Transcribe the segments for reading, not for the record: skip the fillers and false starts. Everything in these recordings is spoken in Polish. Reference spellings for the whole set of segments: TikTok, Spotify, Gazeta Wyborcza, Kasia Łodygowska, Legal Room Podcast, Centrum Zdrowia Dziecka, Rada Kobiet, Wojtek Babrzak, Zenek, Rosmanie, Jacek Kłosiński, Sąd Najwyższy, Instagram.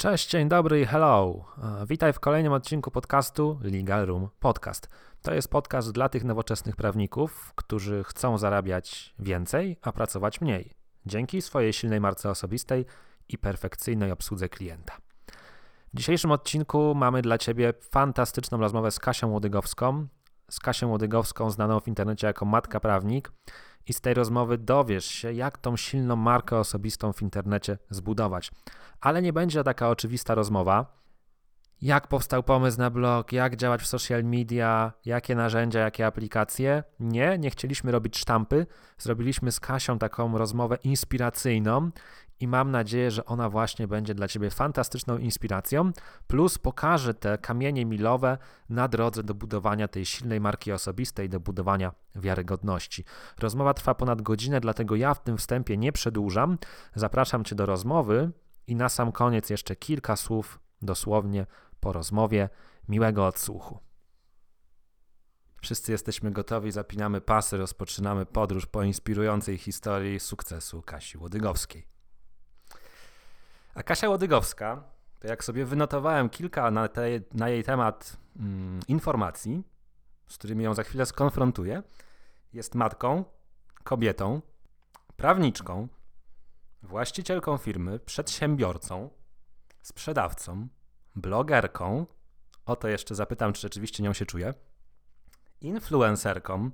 Cześć, dzień dobry i hello! Witaj w kolejnym odcinku podcastu Legal Room Podcast. To jest podcast dla tych nowoczesnych prawników, którzy chcą zarabiać więcej, a pracować mniej, dzięki swojej silnej marce osobistej i perfekcyjnej obsłudze klienta. W dzisiejszym odcinku mamy dla Ciebie fantastyczną rozmowę z Kasią Łodygowską. Z Kasią Łodygowską, znaną w internecie jako matka prawnik, i z tej rozmowy dowiesz się, jak tą silną markę osobistą w internecie zbudować. Ale nie będzie taka oczywista rozmowa. Jak powstał pomysł na blog, jak działać w social media, jakie narzędzia, jakie aplikacje. Nie chcieliśmy robić sztampy. Zrobiliśmy z Kasią taką rozmowę inspiracyjną i mam nadzieję, że ona właśnie będzie dla Ciebie fantastyczną inspiracją, plus pokaże te kamienie milowe na drodze do budowania tej silnej marki osobistej, do budowania wiarygodności. Rozmowa trwa ponad godzinę, dlatego ja w tym wstępie nie przedłużam. Zapraszam Cię do rozmowy i na sam koniec jeszcze kilka słów dosłownie po rozmowie. Miłego odsłuchu. Wszyscy jesteśmy gotowi, zapinamy pasy, rozpoczynamy podróż po inspirującej historii sukcesu Kasi Łodygowskiej. A Kasia Łodygowska, to jak sobie wynotowałem kilka na jej temat informacji, z którymi ją za chwilę skonfrontuję, jest matką, kobietą, prawniczką, właścicielką firmy, przedsiębiorcą, sprzedawcą, blogerką, o to jeszcze zapytam, czy rzeczywiście nią się czuję, influencerką,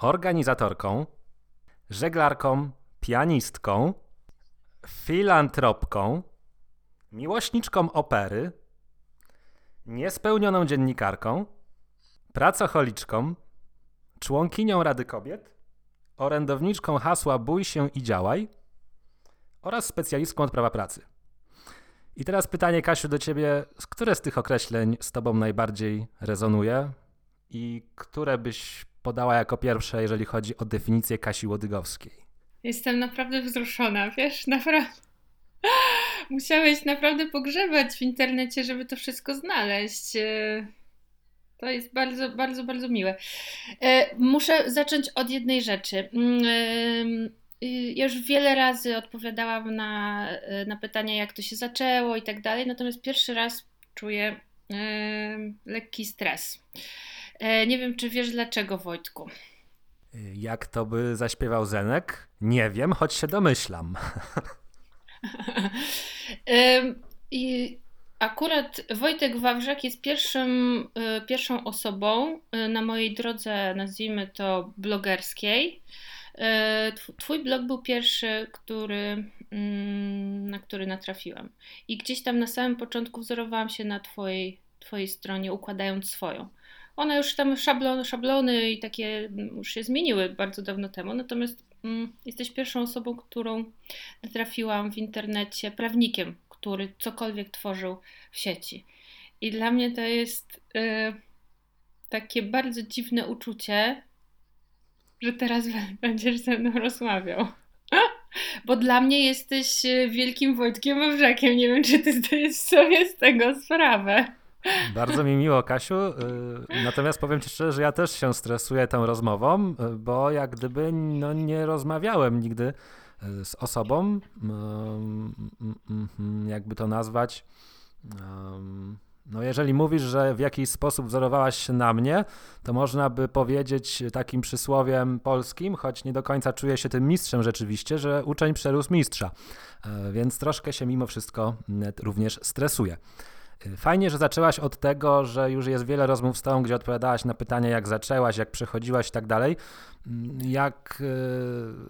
organizatorką, żeglarką, pianistką, filantropką, miłośniczką opery, niespełnioną dziennikarką, pracocholiczką, członkinią Rady Kobiet, orędowniczką hasła Bój się i działaj oraz specjalistką od prawa pracy. I teraz pytanie, Kasiu, do Ciebie, które z tych określeń z Tobą najbardziej rezonuje i które byś podała jako pierwsze, jeżeli chodzi o definicję Kasi Łodygowskiej? Jestem naprawdę wzruszona, wiesz, naprawdę. Musiałeś naprawdę pogrzebać w internecie, żeby to wszystko znaleźć. To jest bardzo, bardzo, bardzo miłe. Muszę zacząć od jednej rzeczy. Ja już wiele razy odpowiadałam na pytania, jak to się zaczęło i tak dalej, natomiast pierwszy raz czuję lekki stres. Nie wiem, czy wiesz dlaczego, Wojtku. Jak to by zaśpiewał Zenek? Nie wiem, choć się domyślam. I akurat Wojtek Babrzak jest pierwszą osobą na mojej drodze, nazwijmy to, blogerskiej. Twój blog był pierwszy, na który natrafiłam. I gdzieś tam na samym początku wzorowałam się na twojej stronie, układając swoją. One już tam szablony i takie już się zmieniły bardzo dawno temu, natomiast jesteś pierwszą osobą, którą natrafiłam w internecie, prawnikiem, który cokolwiek tworzył w sieci. I dla mnie to jest takie bardzo dziwne uczucie, że teraz będziesz ze mną rozmawiał. Bo dla mnie jesteś wielkim Wojtkiem Babrzakiem. Nie wiem, czy ty zdajesz sobie z tego sprawę. Bardzo mi miło, Kasiu. Natomiast powiem Ci szczerze, że ja też się stresuję tą rozmową, bo jak gdyby nie rozmawiałem nigdy z osobą, jakby to nazwać. No jeżeli mówisz, że w jakiś sposób wzorowałaś się na mnie, to można by powiedzieć takim przysłowiem polskim, choć nie do końca czuję się tym mistrzem rzeczywiście, że uczeń przerósł mistrza, więc troszkę się mimo wszystko również stresuję. Fajnie, że zaczęłaś od tego, że już jest wiele rozmów z Tobą, gdzie odpowiadałaś na pytania, jak zaczęłaś, jak przechodziłaś i tak dalej. Jak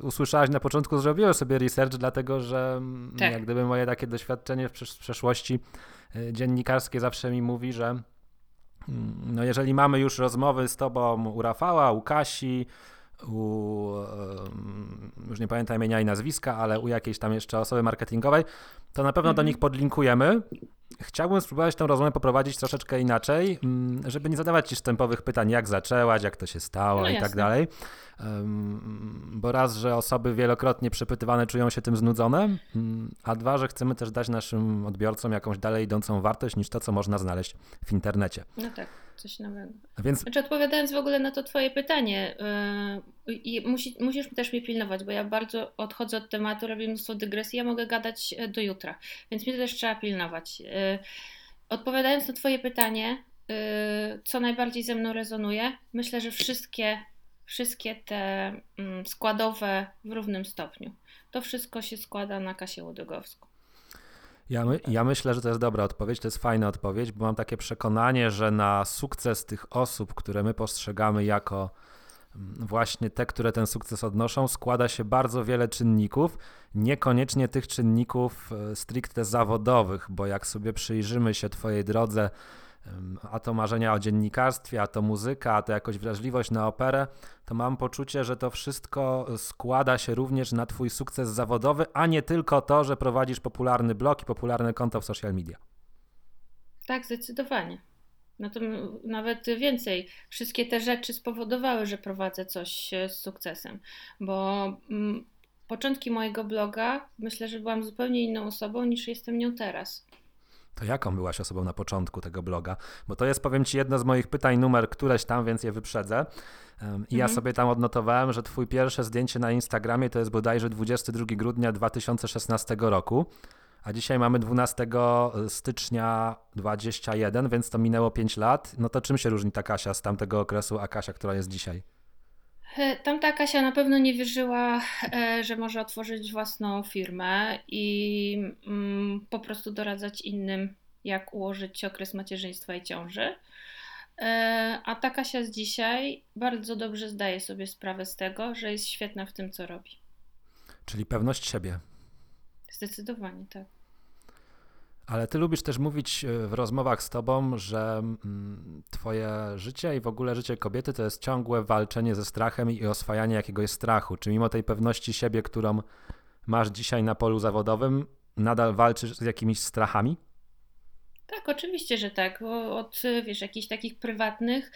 usłyszałaś na początku, zrobiłem sobie research, dlatego że tak, jak gdyby moje takie doświadczenie w przeszłości dziennikarskie zawsze mi mówi, że no jeżeli mamy już rozmowy z Tobą u Rafała, u Kasi, już nie pamiętam imienia i nazwiska, ale u jakiejś tam jeszcze osoby marketingowej, to na pewno do nich podlinkujemy. Chciałbym spróbować tę rozmowę poprowadzić troszeczkę inaczej, żeby nie zadawać Ci sztampowych pytań, jak zaczęłaś, jak to się stało i tak dalej. Bo raz, że osoby wielokrotnie przepytywane czują się tym znudzone, a dwa, że chcemy też dać naszym odbiorcom jakąś dalej idącą wartość niż to, co można znaleźć w internecie. No tak. coś nowego. A więc... Znaczy, odpowiadając w ogóle na to twoje pytanie, musisz też mnie pilnować, bo ja bardzo odchodzę od tematu, robię mnóstwo dygresji, ja mogę gadać do jutra, więc mnie też trzeba pilnować. Odpowiadając na twoje pytanie, co najbardziej ze mną rezonuje, myślę, że wszystkie te składowe w równym stopniu. To wszystko się składa na Kasię Łodygowską. Ja myślę, że to jest dobra odpowiedź, to jest fajna odpowiedź, bo mam takie przekonanie, że na sukces tych osób, które my postrzegamy jako właśnie te, które ten sukces odnoszą, składa się bardzo wiele czynników, niekoniecznie tych czynników stricte zawodowych, bo jak sobie przyjrzymy się twojej drodze, a to marzenia o dziennikarstwie, a to muzyka, a to jakoś wrażliwość na operę, to mam poczucie, że to wszystko składa się również na twój sukces zawodowy, a nie tylko to, że prowadzisz popularny blog i popularne konto w social media. Tak, zdecydowanie. No to nawet więcej. Wszystkie te rzeczy spowodowały, że prowadzę coś z sukcesem, bo początki mojego bloga, myślę, że byłam zupełnie inną osobą niż jestem nią teraz. To jaką byłaś osobą na początku tego bloga? Bo to jest, powiem ci, jedno z moich pytań, numer któreś tam, więc je wyprzedzę. I ja sobie tam odnotowałem, że twój pierwsze zdjęcie na Instagramie to jest bodajże 22 grudnia 2016 roku, a dzisiaj mamy 12 stycznia 2021, więc to minęło 5 lat. No to czym się różni ta Kasia z tamtego okresu, a Kasia, która jest dzisiaj? Tamta Kasia na pewno nie wierzyła, że może otworzyć własną firmę i po prostu doradzać innym, jak ułożyć okres macierzyństwa i ciąży. A ta Kasia z dzisiaj bardzo dobrze zdaje sobie sprawę z tego, że jest świetna w tym, co robi. Czyli pewność siebie. Zdecydowanie, tak. Ale ty lubisz też mówić w rozmowach z tobą, że twoje życie i w ogóle życie kobiety to jest ciągłe walczenie ze strachem i oswajanie jakiegoś strachu. Czy mimo tej pewności siebie, którą masz dzisiaj na polu zawodowym, nadal walczysz z jakimiś strachami? Tak, oczywiście, że tak. Od jakichś takich prywatnych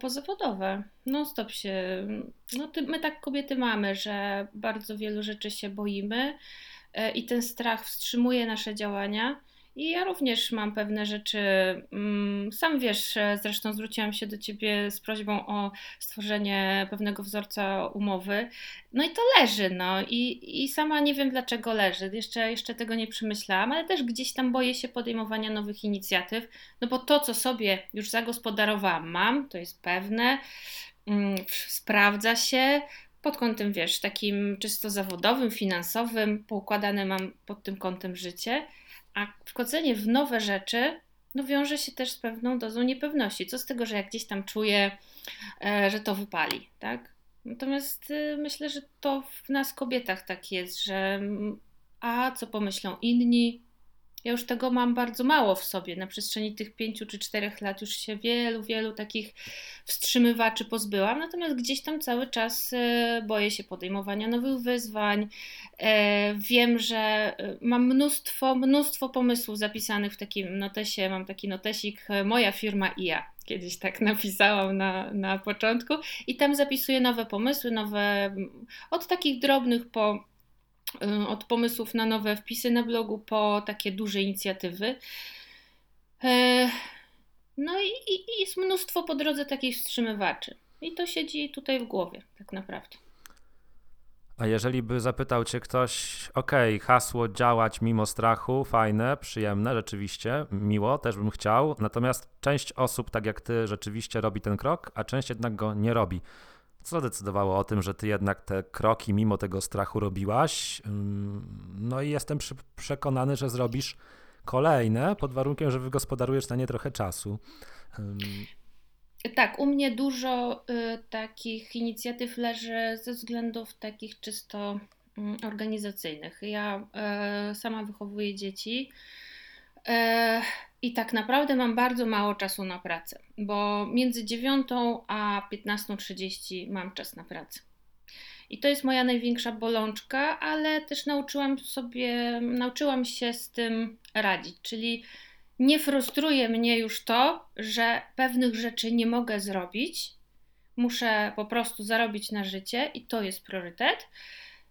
po zawodowe. Non stop się... my tak kobiety mamy, że bardzo wielu rzeczy się boimy. I ten strach wstrzymuje nasze działania i ja również mam pewne rzeczy, sam wiesz, zresztą zwróciłam się do ciebie z prośbą o stworzenie pewnego wzorca umowy, no i to leży, i sama nie wiem, dlaczego leży, jeszcze tego nie przemyślałam, ale też gdzieś tam boję się podejmowania nowych inicjatyw, no bo to, co sobie już zagospodarowałam, to jest pewne, sprawdza się. Pod kątem, wiesz, takim czysto zawodowym, finansowym, poukładane mam pod tym kątem życie, a wchodzenie w nowe rzeczy, wiąże się też z pewną dozą niepewności. Co z tego, że ja gdzieś tam czuję, że to wypali, tak? Natomiast myślę, że to w nas kobietach tak jest, że co pomyślą inni? Ja już tego mam bardzo mało w sobie. Na przestrzeni tych 5 czy 4 lat już się wielu takich wstrzymywaczy pozbyłam, natomiast gdzieś tam cały czas boję się podejmowania nowych wyzwań. Wiem, że mam mnóstwo pomysłów zapisanych w takim notesie, mam taki notesik Moja firma i ja. Kiedyś tak napisałam na początku i tam zapisuję nowe pomysły, od takich drobnych od pomysłów na nowe wpisy na blogu po takie duże inicjatywy. I jest mnóstwo po drodze takich wstrzymywaczy. I to siedzi tutaj w głowie tak naprawdę. A jeżeli by zapytał cię ktoś, hasło działać mimo strachu, fajne, przyjemne, rzeczywiście, miło, też bym chciał. Natomiast część osób, tak jak ty, rzeczywiście robi ten krok, a część jednak go nie robi. Co decydowało o tym, że ty jednak te kroki mimo tego strachu robiłaś? No i jestem przekonany, że zrobisz kolejne, pod warunkiem, że wygospodarujesz na nie trochę czasu. Tak, u mnie dużo takich inicjatyw leży ze względów takich czysto organizacyjnych. Ja sama wychowuję dzieci. I tak naprawdę mam bardzo mało czasu na pracę, bo między 9 a 15:30 mam czas na pracę. I to jest moja największa bolączka, ale też nauczyłam się z tym radzić, czyli nie frustruje mnie już to, że pewnych rzeczy nie mogę zrobić, muszę po prostu zarobić na życie i to jest priorytet.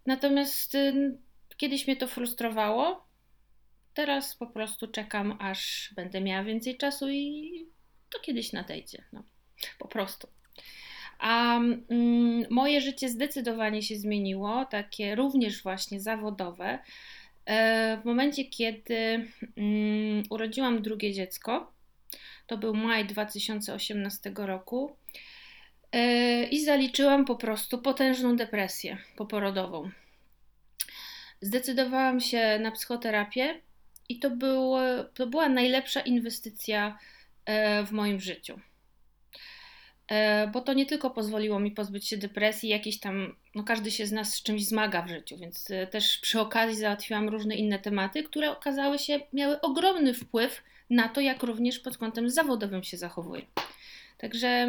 Natomiast kiedyś mnie to frustrowało, Teraz po prostu czekam, aż będę miała więcej czasu i to kiedyś nadejdzie, no, po prostu. A moje życie zdecydowanie się zmieniło, takie również właśnie zawodowe. W momencie, kiedy urodziłam drugie dziecko, to był maj 2018 roku i zaliczyłam po prostu potężną depresję poporodową. Zdecydowałam się na psychoterapię i to była najlepsza inwestycja w moim życiu. Bo to nie tylko pozwoliło mi pozbyć się depresji, jakiejś tam, no każdy się z nas z czymś zmaga w życiu, więc też przy okazji załatwiłam różne inne tematy, które okazały się, miały ogromny wpływ na to, jak również pod kątem zawodowym się zachowuję. Także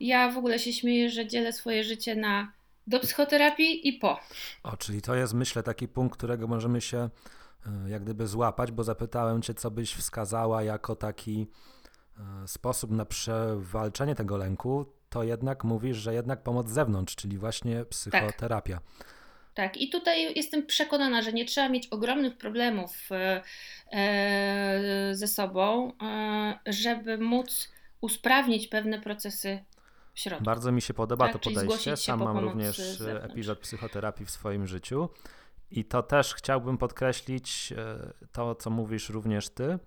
ja w ogóle się śmieję, że dzielę swoje życie na do psychoterapii i po. O, czyli to jest, myślę, taki punkt, którego możemy się jak gdyby złapać, bo zapytałem Cię, co byś wskazała jako taki sposób na przewalczenie tego lęku, to jednak mówisz, że jednak pomoc z zewnątrz, czyli właśnie psychoterapia. Tak. I tutaj jestem przekonana, że nie trzeba mieć ogromnych problemów ze sobą, żeby móc usprawnić pewne procesy w środku. Bardzo mi się podoba to podejście. Sam mam również epizod psychoterapii w swoim życiu i to też chciałbym podkreślić to, co mówisz również Ty,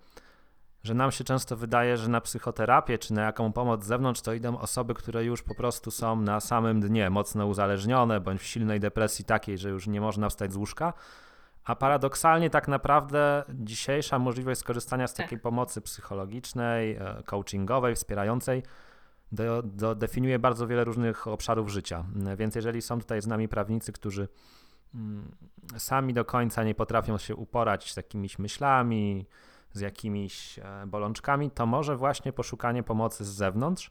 że nam się często wydaje, że na psychoterapię czy na jaką pomoc z zewnątrz to idą osoby, które już po prostu są na samym dnie, mocno uzależnione bądź w silnej depresji takiej, że już nie można wstać z łóżka, a paradoksalnie tak naprawdę dzisiejsza możliwość skorzystania z takiej pomocy psychologicznej, coachingowej, wspierającej definiuje bardzo wiele różnych obszarów życia, więc jeżeli są tutaj z nami prawnicy, którzy sami do końca nie potrafią się uporać z jakimiś myślami, z jakimiś bolączkami, to może właśnie poszukanie pomocy z zewnątrz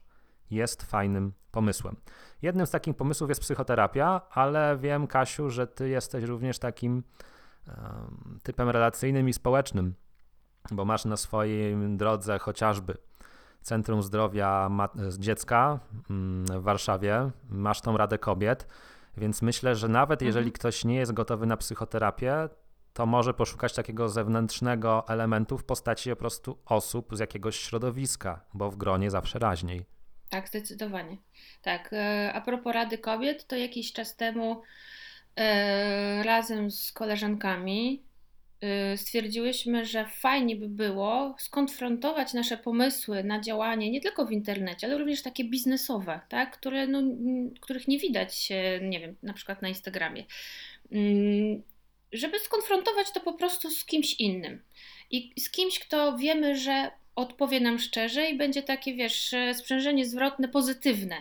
jest fajnym pomysłem. Jednym z takich pomysłów jest psychoterapia, ale wiem, Kasiu, że Ty jesteś również takim typem relacyjnym i społecznym, bo masz na swojej drodze chociażby Centrum Zdrowia Dziecka w Warszawie, masz tą Radę Kobiet, więc myślę, że nawet jeżeli ktoś nie jest gotowy na psychoterapię, to może poszukać takiego zewnętrznego elementu w postaci po prostu osób z jakiegoś środowiska, bo w gronie zawsze raźniej. Tak, zdecydowanie. Tak. A propos Rady Kobiet, to jakiś czas temu razem z koleżankami stwierdziłyśmy, że fajnie by było skonfrontować nasze pomysły na działanie nie tylko w internecie, ale również takie biznesowe, tak? Które, no, których nie widać, nie wiem, na przykład na Instagramie. Żeby skonfrontować to po prostu z kimś innym i z kimś, kto wiemy, że odpowie nam szczerze i będzie takie, wiesz, sprzężenie zwrotne pozytywne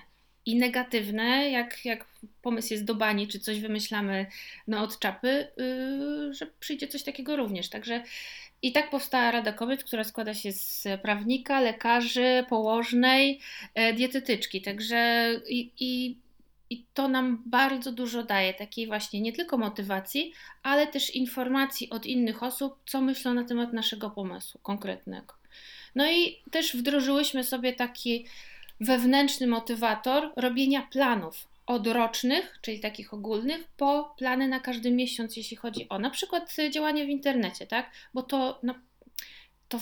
i negatywne, jak pomysł jest do bani, czy coś wymyślamy no, od czapy, że przyjdzie coś takiego również. Także i tak powstała Rada Kobiet, która składa się z prawnika, lekarzy, położnej, dietetyczki. Także i to nam bardzo dużo daje, takiej właśnie nie tylko motywacji, ale też informacji od innych osób, co myślą na temat naszego pomysłu konkretnego. No i też wdrożyłyśmy sobie taki wewnętrzny motywator robienia planów od rocznych, czyli takich ogólnych, po plany na każdy miesiąc, jeśli chodzi o na przykład działanie w internecie, tak? Bo to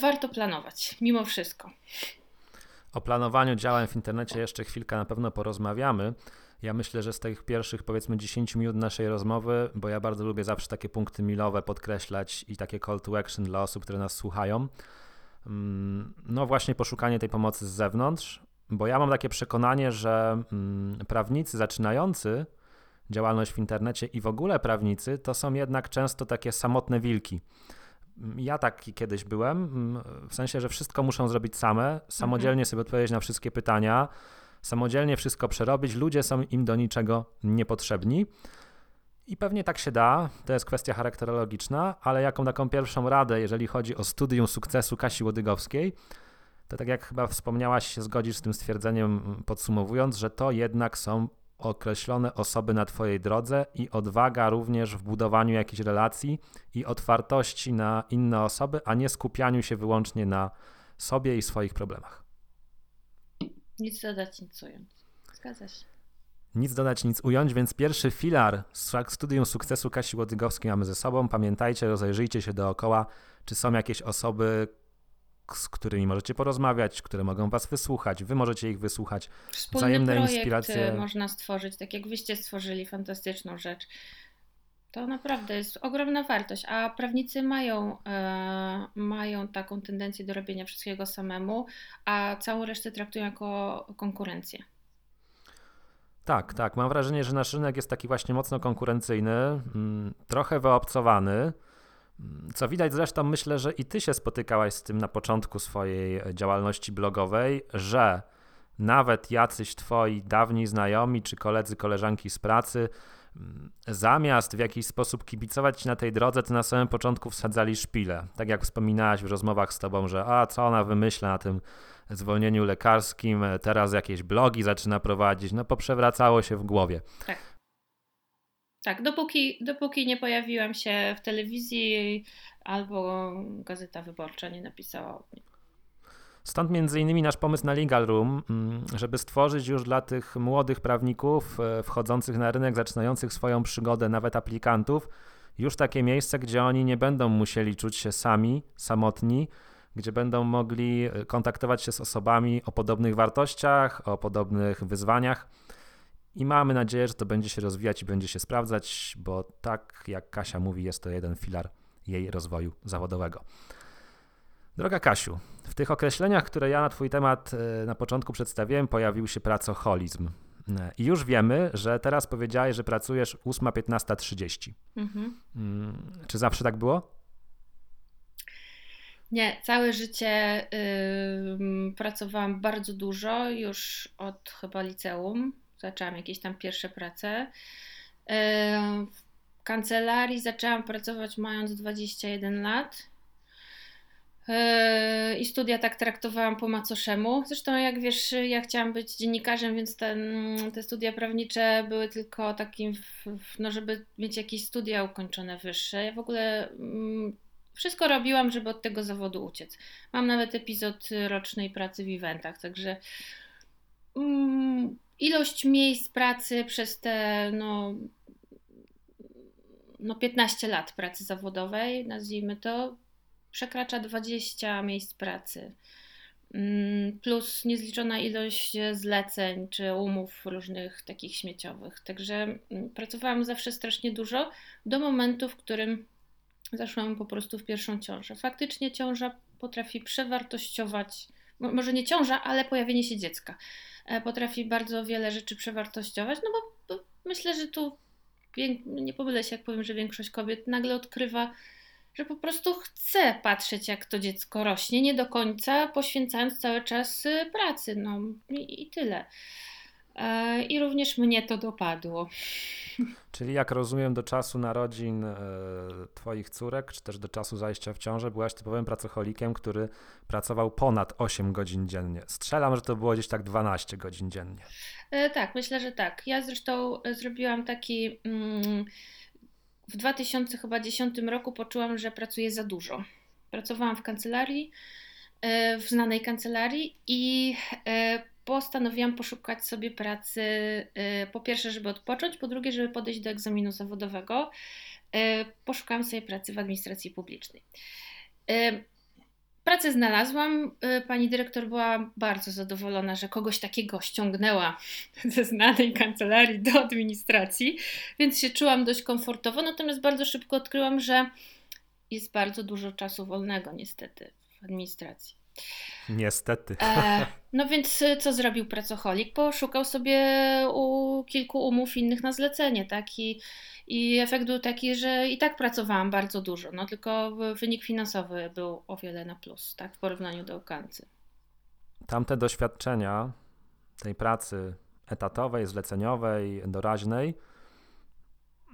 warto planować mimo wszystko. O planowaniu działań w internecie jeszcze chwilkę na pewno porozmawiamy. Ja myślę, że z tych pierwszych powiedzmy 10 minut naszej rozmowy, bo ja bardzo lubię zawsze takie punkty milowe podkreślać i takie call to action dla osób, które nas słuchają, no właśnie poszukanie tej pomocy z zewnątrz, bo ja mam takie przekonanie, że prawnicy zaczynający działalność w internecie i w ogóle prawnicy to są jednak często takie samotne wilki. Ja taki kiedyś byłem, w sensie, że wszystko muszą zrobić same, samodzielnie sobie odpowiedzieć na wszystkie pytania, samodzielnie wszystko przerobić, ludzie są im do niczego niepotrzebni i pewnie tak się da, to jest kwestia charakterologiczna, ale jaką taką pierwszą radę, jeżeli chodzi o studium sukcesu Kasi Łodygowskiej, to tak jak chyba wspomniałaś, się zgodzisz z tym stwierdzeniem, podsumowując, że to jednak są określone osoby na Twojej drodze i odwaga również w budowaniu jakichś relacji i otwartości na inne osoby, a nie skupianiu się wyłącznie na sobie i swoich problemach. Nic dodać, nic ująć. Zgadza się. Nic dodać, nic ująć, więc pierwszy filar studium sukcesu Kasi Łodygowskiej mamy ze sobą. Pamiętajcie, rozejrzyjcie się dookoła, czy są jakieś osoby, z którymi możecie porozmawiać, które mogą was wysłuchać, wy możecie ich wysłuchać. Wspólny wzajemne inspiracje można stworzyć, tak jak wyście stworzyli fantastyczną rzecz. To naprawdę jest ogromna wartość, a prawnicy mają taką tendencję do robienia wszystkiego samemu, a całą resztę traktują jako konkurencję. Tak. Mam wrażenie, że nasz rynek jest taki właśnie mocno konkurencyjny, trochę wyobcowany, co widać zresztą, myślę, że i ty się spotykałaś z tym na początku swojej działalności blogowej, że nawet jacyś twoi dawni znajomi czy koledzy, koleżanki z pracy zamiast w jakiś sposób kibicować ci na tej drodze, to na samym początku wsadzali szpilę. Tak jak wspominałaś w rozmowach z tobą, że co ona wymyśla na tym zwolnieniu lekarskim, teraz jakieś blogi zaczyna prowadzić, poprzewracało się w głowie. Tak, dopóki nie pojawiłam się w telewizji albo Gazeta Wyborcza nie napisała o mnie. Stąd między innymi nasz pomysł na Legal Room, żeby stworzyć już dla tych młodych prawników wchodzących na rynek, zaczynających swoją przygodę, nawet aplikantów, już takie miejsce, gdzie oni nie będą musieli czuć się sami, samotni, gdzie będą mogli kontaktować się z osobami o podobnych wartościach, o podobnych wyzwaniach. I mamy nadzieję, że to będzie się rozwijać i będzie się sprawdzać, bo tak jak Kasia mówi, jest to jeden filar jej rozwoju zawodowego. Droga Kasiu, w tych określeniach, które ja na twój temat na początku przedstawiłem, pojawił się pracoholizm. I już wiemy, że teraz powiedziałeś, że pracujesz 8-15:30. Mhm. Czy zawsze tak było? Nie, całe życie pracowałam bardzo dużo, już od chyba liceum. Zaczęłam jakieś tam pierwsze prace. W kancelarii zaczęłam pracować mając 21 lat. I studia tak traktowałam po macoszemu. Zresztą jak wiesz, ja chciałam być dziennikarzem, więc te studia prawnicze były tylko takim, żeby mieć jakieś studia ukończone wyższe. Ja w ogóle wszystko robiłam, żeby od tego zawodu uciec. Mam nawet epizod rocznej pracy w eventach, także ilość miejsc pracy przez te 15 lat pracy zawodowej, nazwijmy to, przekracza 20 miejsc pracy, plus niezliczona ilość zleceń czy umów różnych takich śmieciowych. Także pracowałam zawsze strasznie dużo do momentu, w którym zaszłam po prostu w pierwszą ciążę. Faktycznie ciąża potrafi przewartościować, może nie ciąża, ale pojawienie się dziecka potrafi bardzo wiele rzeczy przewartościować, bo myślę, że tu nie pomylę się, jak powiem, że większość kobiet nagle odkrywa, że po prostu chce patrzeć, jak to dziecko rośnie, nie do końca poświęcając cały czas pracy, i tyle. I również mnie to dopadło. Czyli jak rozumiem, do czasu narodzin twoich córek, czy też do czasu zajścia w ciążę, byłaś typowym pracocholikiem, który pracował ponad 8 godzin dziennie. Strzelam, że to było gdzieś tak 12 godzin dziennie. Tak, myślę, że tak. Ja zresztą zrobiłam taki... W 2010 roku poczułam, że pracuję za dużo. Pracowałam w kancelarii, w znanej kancelarii i postanowiłam poszukać sobie pracy, po pierwsze, żeby odpocząć, po drugie, żeby podejść do egzaminu zawodowego. Poszukałam sobie pracy w administracji publicznej. Pracę znalazłam, pani dyrektor była bardzo zadowolona, że kogoś takiego ściągnęła ze znanej kancelarii do administracji, więc się czułam dość komfortowo, natomiast bardzo szybko odkryłam, że jest bardzo dużo czasu wolnego niestety w administracji. Niestety. Więc co zrobił pracoholik? Poszukał sobie u kilku umów innych na zlecenie, tak? I efekt był taki, że i tak pracowałam bardzo dużo, tylko wynik finansowy był o wiele na plus, tak? W porównaniu do kancy. Tamte doświadczenia tej pracy etatowej, zleceniowej, doraźnej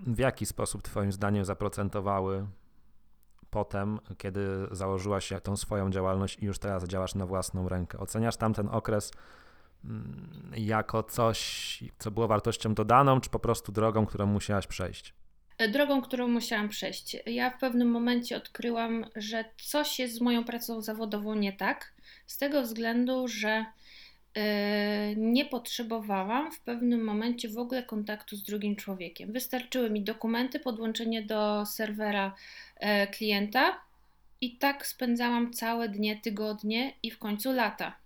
w jaki sposób twoim zdaniem zaprocentowały potem, kiedy założyłaś tą swoją działalność i już teraz działasz na własną rękę? Oceniasz tamten okres jako coś, co było wartością dodaną, czy po prostu drogą, którą musiałaś przejść? Drogą, którą musiałam przejść. Ja w pewnym momencie odkryłam, że coś jest z moją pracą zawodową nie tak, z tego względu, że nie potrzebowałam w pewnym momencie w ogóle kontaktu z drugim człowiekiem. Wystarczyły mi dokumenty, podłączenie do serwera klienta i tak spędzałam całe dnie, tygodnie i w końcu lata.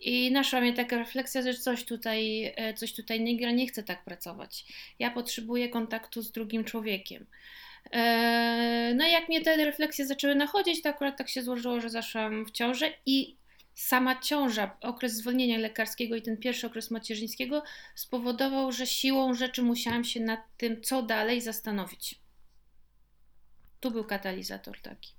I naszła mnie taka refleksja, że coś tutaj nie gra, nie chcę tak pracować. Ja potrzebuję kontaktu z drugim człowiekiem. No i jak mnie te refleksje zaczęły nachodzić, to akurat tak się złożyło, że zaszłam w ciążę i sama ciąża, okres zwolnienia lekarskiego i ten pierwszy okres macierzyńskiego spowodował, że siłą rzeczy musiałam się nad tym, co dalej, zastanowić. Tu był katalizator taki.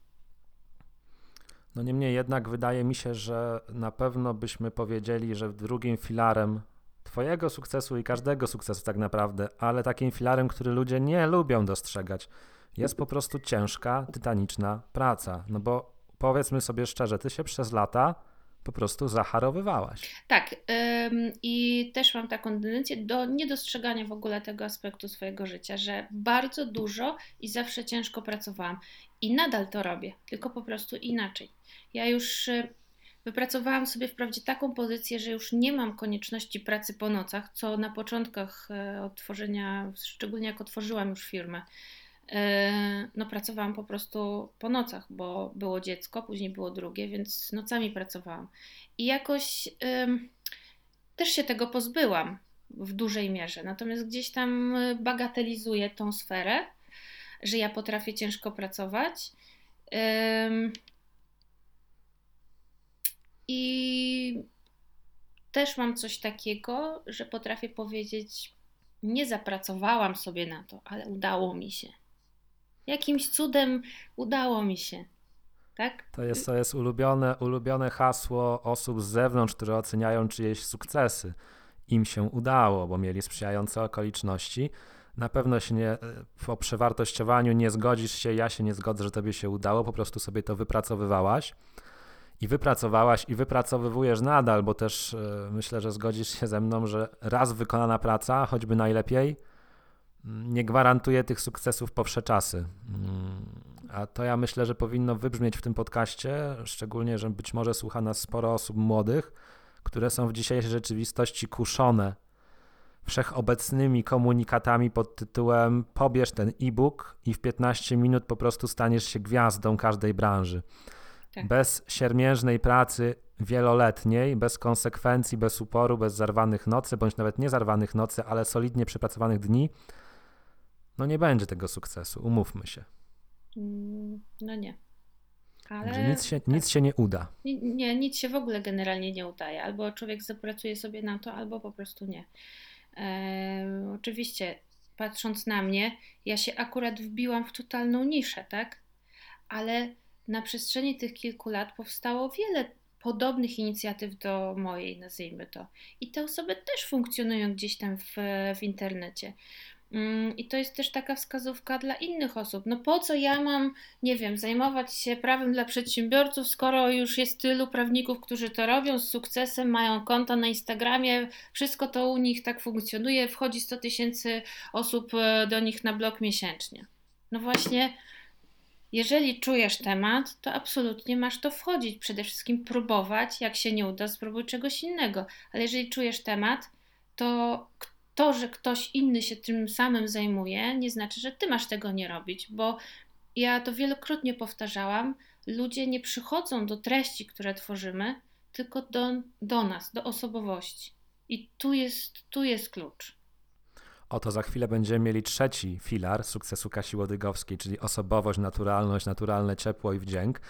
No niemniej jednak wydaje mi się, że na pewno byśmy powiedzieli, że drugim filarem twojego sukcesu i każdego sukcesu tak naprawdę, ale takim filarem, który ludzie nie lubią dostrzegać, jest po prostu ciężka, tytaniczna praca. No bo powiedzmy sobie szczerze, ty się przez lata po prostu zacharowywałaś. Tak, i też mam taką tendencję do niedostrzegania w ogóle tego aspektu swojego życia, że bardzo dużo i zawsze ciężko pracowałam i nadal to robię, tylko po prostu inaczej. Ja już wypracowałam sobie wprawdzie taką pozycję, że już nie mam konieczności pracy po nocach, co na początkach otworzenia, szczególnie jak otworzyłam już firmę, no pracowałam po prostu po nocach, bo było dziecko, później było drugie, więc nocami pracowałam. I jakoś też się tego pozbyłam w dużej mierze, natomiast gdzieś tam bagatelizuję tą sferę, że ja potrafię ciężko pracować. I też mam coś takiego, że potrafię powiedzieć, nie zapracowałam sobie na to, ale udało mi się. Jakimś cudem udało mi się, tak? To jest ulubione hasło osób z zewnątrz, które oceniają czyjeś sukcesy. Im się udało, bo mieli sprzyjające okoliczności. Na pewno się nie, po przewartościowaniu nie zgodzisz się, ja się nie zgodzę, że tobie się udało, po prostu sobie to wypracowywałaś. I wypracowałaś i wypracowywujesz nadal, bo też myślę, że zgodzisz się ze mną, że raz wykonana praca, choćby najlepiej, nie gwarantuje tych sukcesów po wsze czasy. A to ja myślę, że powinno wybrzmieć w tym podcaście, szczególnie, że być może słucha nas sporo osób młodych, które są w dzisiejszej rzeczywistości kuszone wszechobecnymi komunikatami pod tytułem pobierz ten e-book i w 15 minut po prostu staniesz się gwiazdą każdej branży. Tak. Bez siermiężnej pracy wieloletniej, bez konsekwencji, bez uporu, bez zarwanych nocy, bądź nawet nie zarwanych nocy, ale solidnie przepracowanych dni, no nie będzie tego sukcesu, umówmy się. No nie. Ale nic się nie uda. Nie, nic się w ogóle generalnie nie udaje. Albo człowiek zapracuje sobie na to, albo po prostu nie. Oczywiście, patrząc na mnie, ja się akurat wbiłam w totalną niszę, tak? Ale na przestrzeni tych kilku lat powstało wiele podobnych inicjatyw do mojej, nazwijmy to. I te osoby też funkcjonują gdzieś tam w internecie. I to jest też taka wskazówka dla innych osób. No po co ja mam, nie wiem, zajmować się prawem dla przedsiębiorców, skoro już jest tylu prawników, którzy to robią z sukcesem, mają konta na Instagramie, wszystko to u nich tak funkcjonuje, wchodzi 100 000 osób do nich na blog miesięcznie. No właśnie, jeżeli czujesz temat, to absolutnie masz to wchodzić. Przede wszystkim próbować, jak się nie uda, spróbuj czegoś innego. Ale jeżeli czujesz temat, to to, że ktoś inny się tym samym zajmuje, nie znaczy, że ty masz tego nie robić, bo ja to wielokrotnie powtarzałam, ludzie nie przychodzą do treści, które tworzymy, tylko do nas, do osobowości. I tu jest klucz. Oto za chwilę będziemy mieli trzeci filar sukcesu Kasi Łodygowskiej, czyli osobowość, naturalność, naturalne ciepło i wdzięk.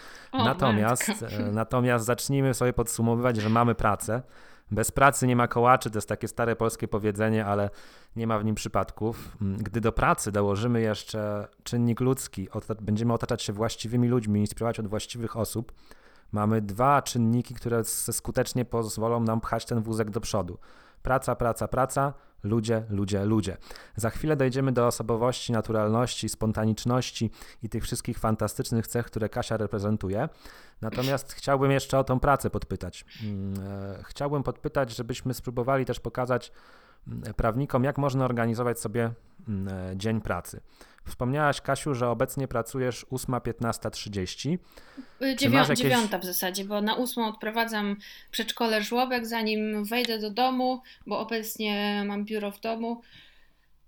Natomiast zacznijmy sobie podsumowywać, że mamy pracę. Bez pracy nie ma kołaczy, to jest takie stare polskie powiedzenie, ale nie ma w nim przypadków. Gdy do pracy dołożymy jeszcze czynnik ludzki, będziemy otaczać się właściwymi ludźmi, inspirować od właściwych osób, mamy dwa czynniki, które skutecznie pozwolą nam pchać ten wózek do przodu. Praca, ludzie. Za chwilę dojdziemy do osobowości, naturalności, spontaniczności i tych wszystkich fantastycznych cech, które Kasia reprezentuje. Natomiast chciałbym jeszcze o tą pracę podpytać. Żebyśmy spróbowali też pokazać prawnikom, jak można organizować sobie dzień pracy. Wspomniałaś, Kasiu, że obecnie pracujesz 8, 15:30. 9 w zasadzie, bo na 8 odprowadzam przedszkole, żłobek, zanim wejdę do domu, bo obecnie mam biuro w domu.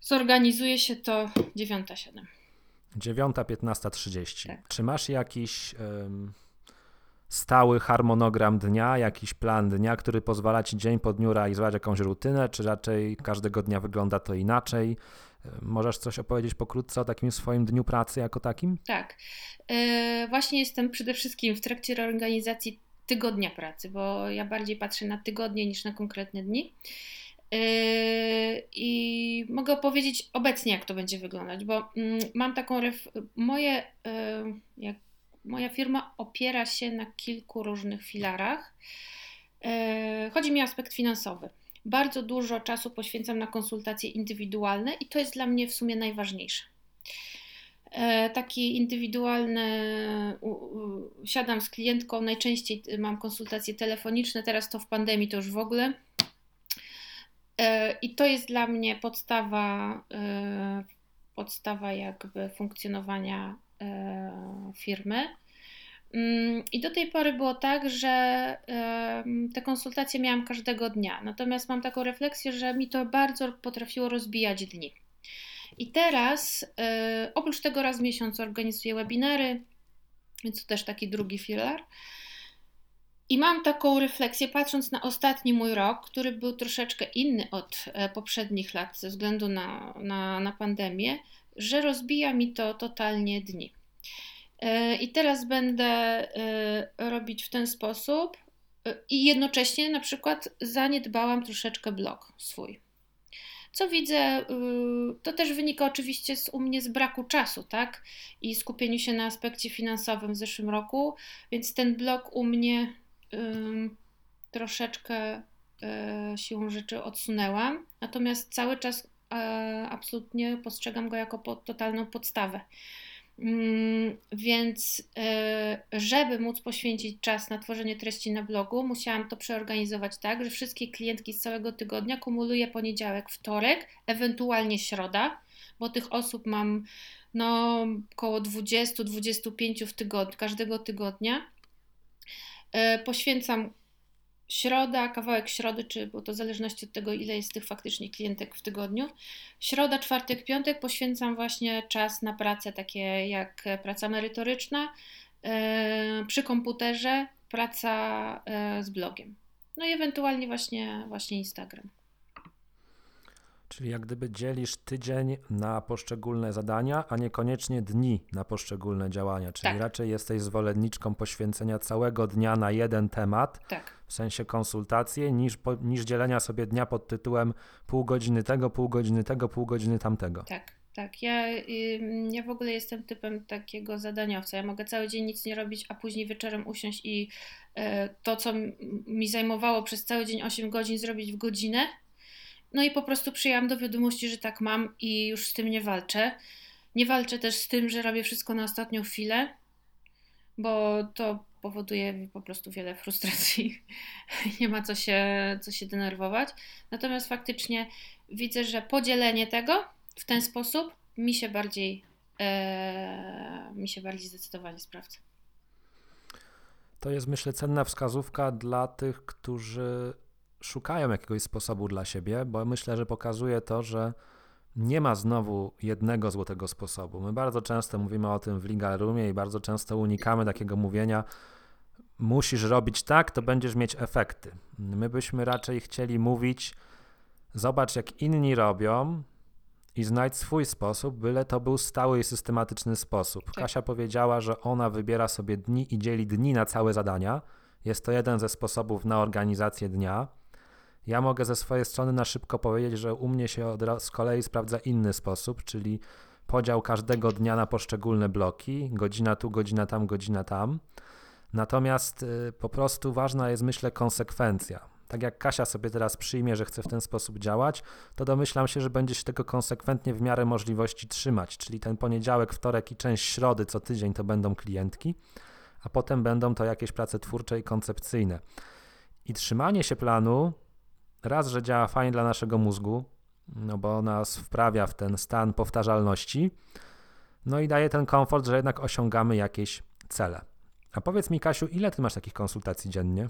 Zorganizuje się to 9:07. 9:15:30. Tak. Czy masz jakiś stały harmonogram dnia, jakiś plan dnia, który pozwala ci dzień po dniu realizować jakąś rutynę, czy raczej każdego dnia wygląda to inaczej? Możesz coś opowiedzieć pokrótce o takim swoim dniu pracy jako takim? Tak. Właśnie jestem przede wszystkim w trakcie reorganizacji tygodnia pracy, bo ja bardziej patrzę na tygodnie niż na konkretne dni. I mogę opowiedzieć obecnie, jak to będzie wyglądać, bo mam taką moja firma opiera się na kilku różnych filarach. Chodzi mi o aspekt finansowy. Bardzo dużo czasu poświęcam na konsultacje indywidualne i to jest dla mnie w sumie najważniejsze. Takie indywidualne, siadam z klientką, najczęściej mam konsultacje telefoniczne, teraz to w pandemii to już w ogóle. I to jest dla mnie podstawa jakby funkcjonowania firmy. I do tej pory było tak, że te konsultacje miałam każdego dnia. Natomiast mam taką refleksję, że mi to bardzo potrafiło rozbijać dni. I teraz oprócz tego raz w miesiącu organizuję webinary, więc to też taki drugi filar. I mam taką refleksję, patrząc na ostatni mój rok, który był troszeczkę inny od poprzednich lat ze względu na pandemię, że rozbija mi to totalnie dni. I teraz będę robić w ten sposób i jednocześnie na przykład zaniedbałam troszeczkę blog swój. Co widzę, to też wynika oczywiście u mnie z braku czasu, tak? I skupieniu się na aspekcie finansowym w zeszłym roku, więc ten blog u mnie troszeczkę siłą rzeczy odsunęłam, natomiast cały czas absolutnie postrzegam go jako totalną podstawę. Więc żeby móc poświęcić czas na tworzenie treści na blogu, musiałam to przeorganizować tak, że wszystkie klientki z całego tygodnia kumuluję poniedziałek, wtorek, ewentualnie środa, bo tych osób mam około 20-25 każdego tygodnia. Poświęcam środa, kawałek środy, bo to w zależności od tego, ile jest tych faktycznie klientek w tygodniu. Środa, czwartek, piątek poświęcam właśnie czas na prace takie jak praca merytoryczna, przy komputerze, praca z blogiem. No i ewentualnie właśnie Instagram. Czyli jak gdyby dzielisz tydzień na poszczególne zadania, a niekoniecznie dni na poszczególne działania. Czyli tak. Raczej jesteś zwolenniczką poświęcenia całego dnia na jeden temat, tak. W sensie konsultacje, niż dzielenia sobie dnia pod tytułem pół godziny tego, pół godziny tego, pół godziny tamtego. Tak. Ja w ogóle jestem typem takiego zadaniowca. Ja mogę cały dzień nic nie robić, a później wieczorem usiąść i to, co mi zajmowało przez cały dzień 8 godzin, zrobić w godzinę. No i po prostu przyjęłam do wiadomości, że tak mam i już z tym nie walczę. Nie walczę też z tym, że robię wszystko na ostatnią chwilę, bo to powoduje po prostu wiele frustracji. Nie ma co się denerwować. Natomiast faktycznie widzę, że podzielenie tego w ten sposób mi się bardziej zdecydowanie sprawdza. To jest, myślę, cenna wskazówka dla tych, którzy szukają jakiegoś sposobu dla siebie, bo myślę, że pokazuje to, że nie ma znowu jednego złotego sposobu. My bardzo często mówimy o tym w Legal Roomie i bardzo często unikamy takiego mówienia, musisz robić tak, to będziesz mieć efekty. My byśmy raczej chcieli mówić, zobacz jak inni robią i znajdź swój sposób, byle to był stały i systematyczny sposób. Kasia powiedziała, że ona wybiera sobie dni i dzieli dni na całe zadania. Jest to jeden ze sposobów na organizację dnia. Ja mogę ze swojej strony na szybko powiedzieć, że u mnie się z kolei sprawdza inny sposób, czyli podział każdego dnia na poszczególne bloki, godzina tu, godzina tam, godzina tam. Natomiast po prostu ważna jest, myślę, konsekwencja. Tak jak Kasia sobie teraz przyjmie, że chce w ten sposób działać, to domyślam się, że będzie się tego konsekwentnie w miarę możliwości trzymać, czyli ten poniedziałek, wtorek i część środy co tydzień to będą klientki, a potem będą to jakieś prace twórcze i koncepcyjne. I trzymanie się planu raz, że działa fajnie dla naszego mózgu, no bo nas wprawia w ten stan powtarzalności, no i daje ten komfort, że jednak osiągamy jakieś cele. A powiedz mi, Kasiu, ile ty masz takich konsultacji dziennie?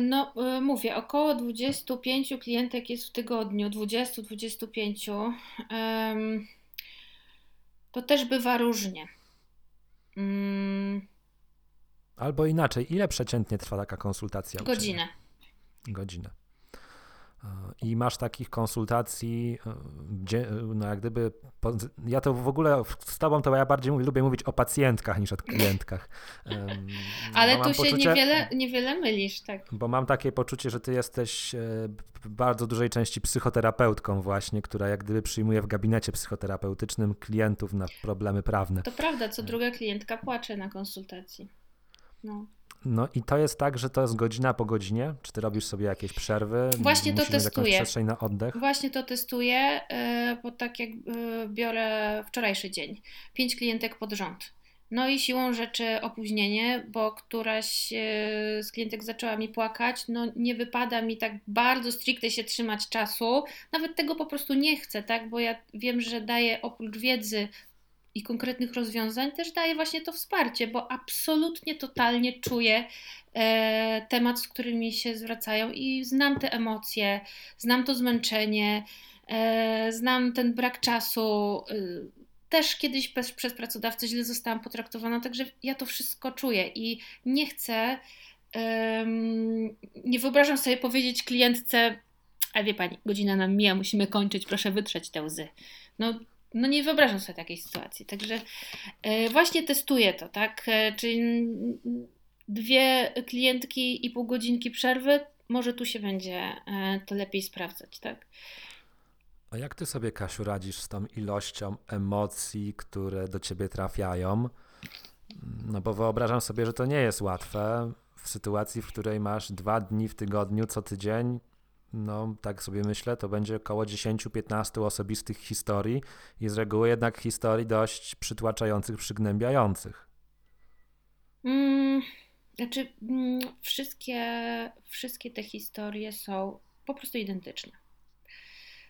No mówię, około 25 klientek jest w tygodniu, 20-25. To też bywa różnie. Albo inaczej, ile przeciętnie trwa taka konsultacja? Godzinę. Godzinę. I masz takich konsultacji, gdzie, no jak gdyby, ja to w ogóle z tobą to ja bardziej lubię mówić o pacjentkach niż o klientkach. Ale tu się poczucie, niewiele mylisz, tak. Bo mam takie poczucie, że ty jesteś w bardzo dużej części psychoterapeutką właśnie, która jak gdyby przyjmuje w gabinecie psychoterapeutycznym klientów na problemy prawne. To prawda, co druga klientka płacze na konsultacji. No i to jest tak, że to jest godzina po godzinie? Czy ty robisz sobie jakieś przerwy? Właśnie to testuję. Przestrzeń na oddech? Właśnie to testuję, bo tak jak biorę wczorajszy dzień, 5 klientek pod rząd. No i siłą rzeczy opóźnienie, bo któraś z klientek zaczęła mi płakać, no nie wypada mi tak bardzo stricte się trzymać czasu, nawet tego po prostu nie chcę, tak, bo ja wiem, że daję oprócz wiedzy i konkretnych rozwiązań też daje właśnie to wsparcie, bo absolutnie, totalnie czuję temat, z którymi się zwracają i znam te emocje, znam to zmęczenie, znam ten brak czasu. Też kiedyś przez pracodawcę źle zostałam potraktowana, także ja to wszystko czuję i nie chcę, nie wyobrażam sobie powiedzieć klientce: a wie pani, godzina nam mija, musimy kończyć, proszę wytrzeć te łzy. No nie wyobrażam sobie takiej sytuacji, także właśnie testuję to, tak, czyli 2 klientki i pół godzinki przerwy, może tu się będzie to lepiej sprawdzać, tak. A jak ty sobie, Kasiu, radzisz z tą ilością emocji, które do ciebie trafiają? No bo wyobrażam sobie, że to nie jest łatwe w sytuacji, w której masz 2 dni w tygodniu, co tydzień. No tak sobie myślę, to będzie około 10-15 osobistych historii i z reguły jednak historii dość przytłaczających, przygnębiających. Wszystkie te historie są po prostu identyczne.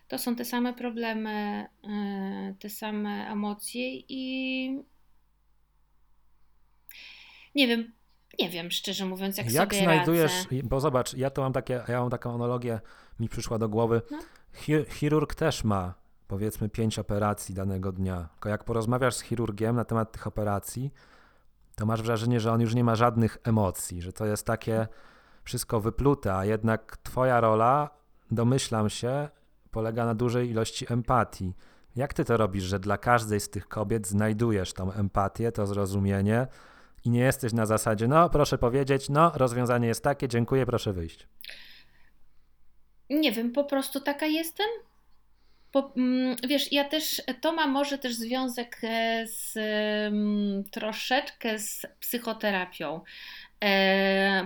To są te same problemy, te same emocje i nie wiem, szczerze mówiąc, jak sobie znajdujesz, radzę. Bo zobacz, ja mam taką analogię, mi przyszła do głowy. No. Chirurg też ma, powiedzmy, 5 operacji danego dnia. Tylko jak porozmawiasz z chirurgiem na temat tych operacji, to masz wrażenie, że on już nie ma żadnych emocji, że to jest takie wszystko wyplute, a jednak twoja rola, domyślam się, polega na dużej ilości empatii. Jak ty to robisz, że dla każdej z tych kobiet znajdujesz tą empatię, to zrozumienie, i nie jesteś na zasadzie, no proszę powiedzieć, no rozwiązanie jest takie, dziękuję, proszę wyjść. Nie wiem, po prostu taka jestem. Wiesz, ja też, to ma może też związek z troszeczkę z psychoterapią,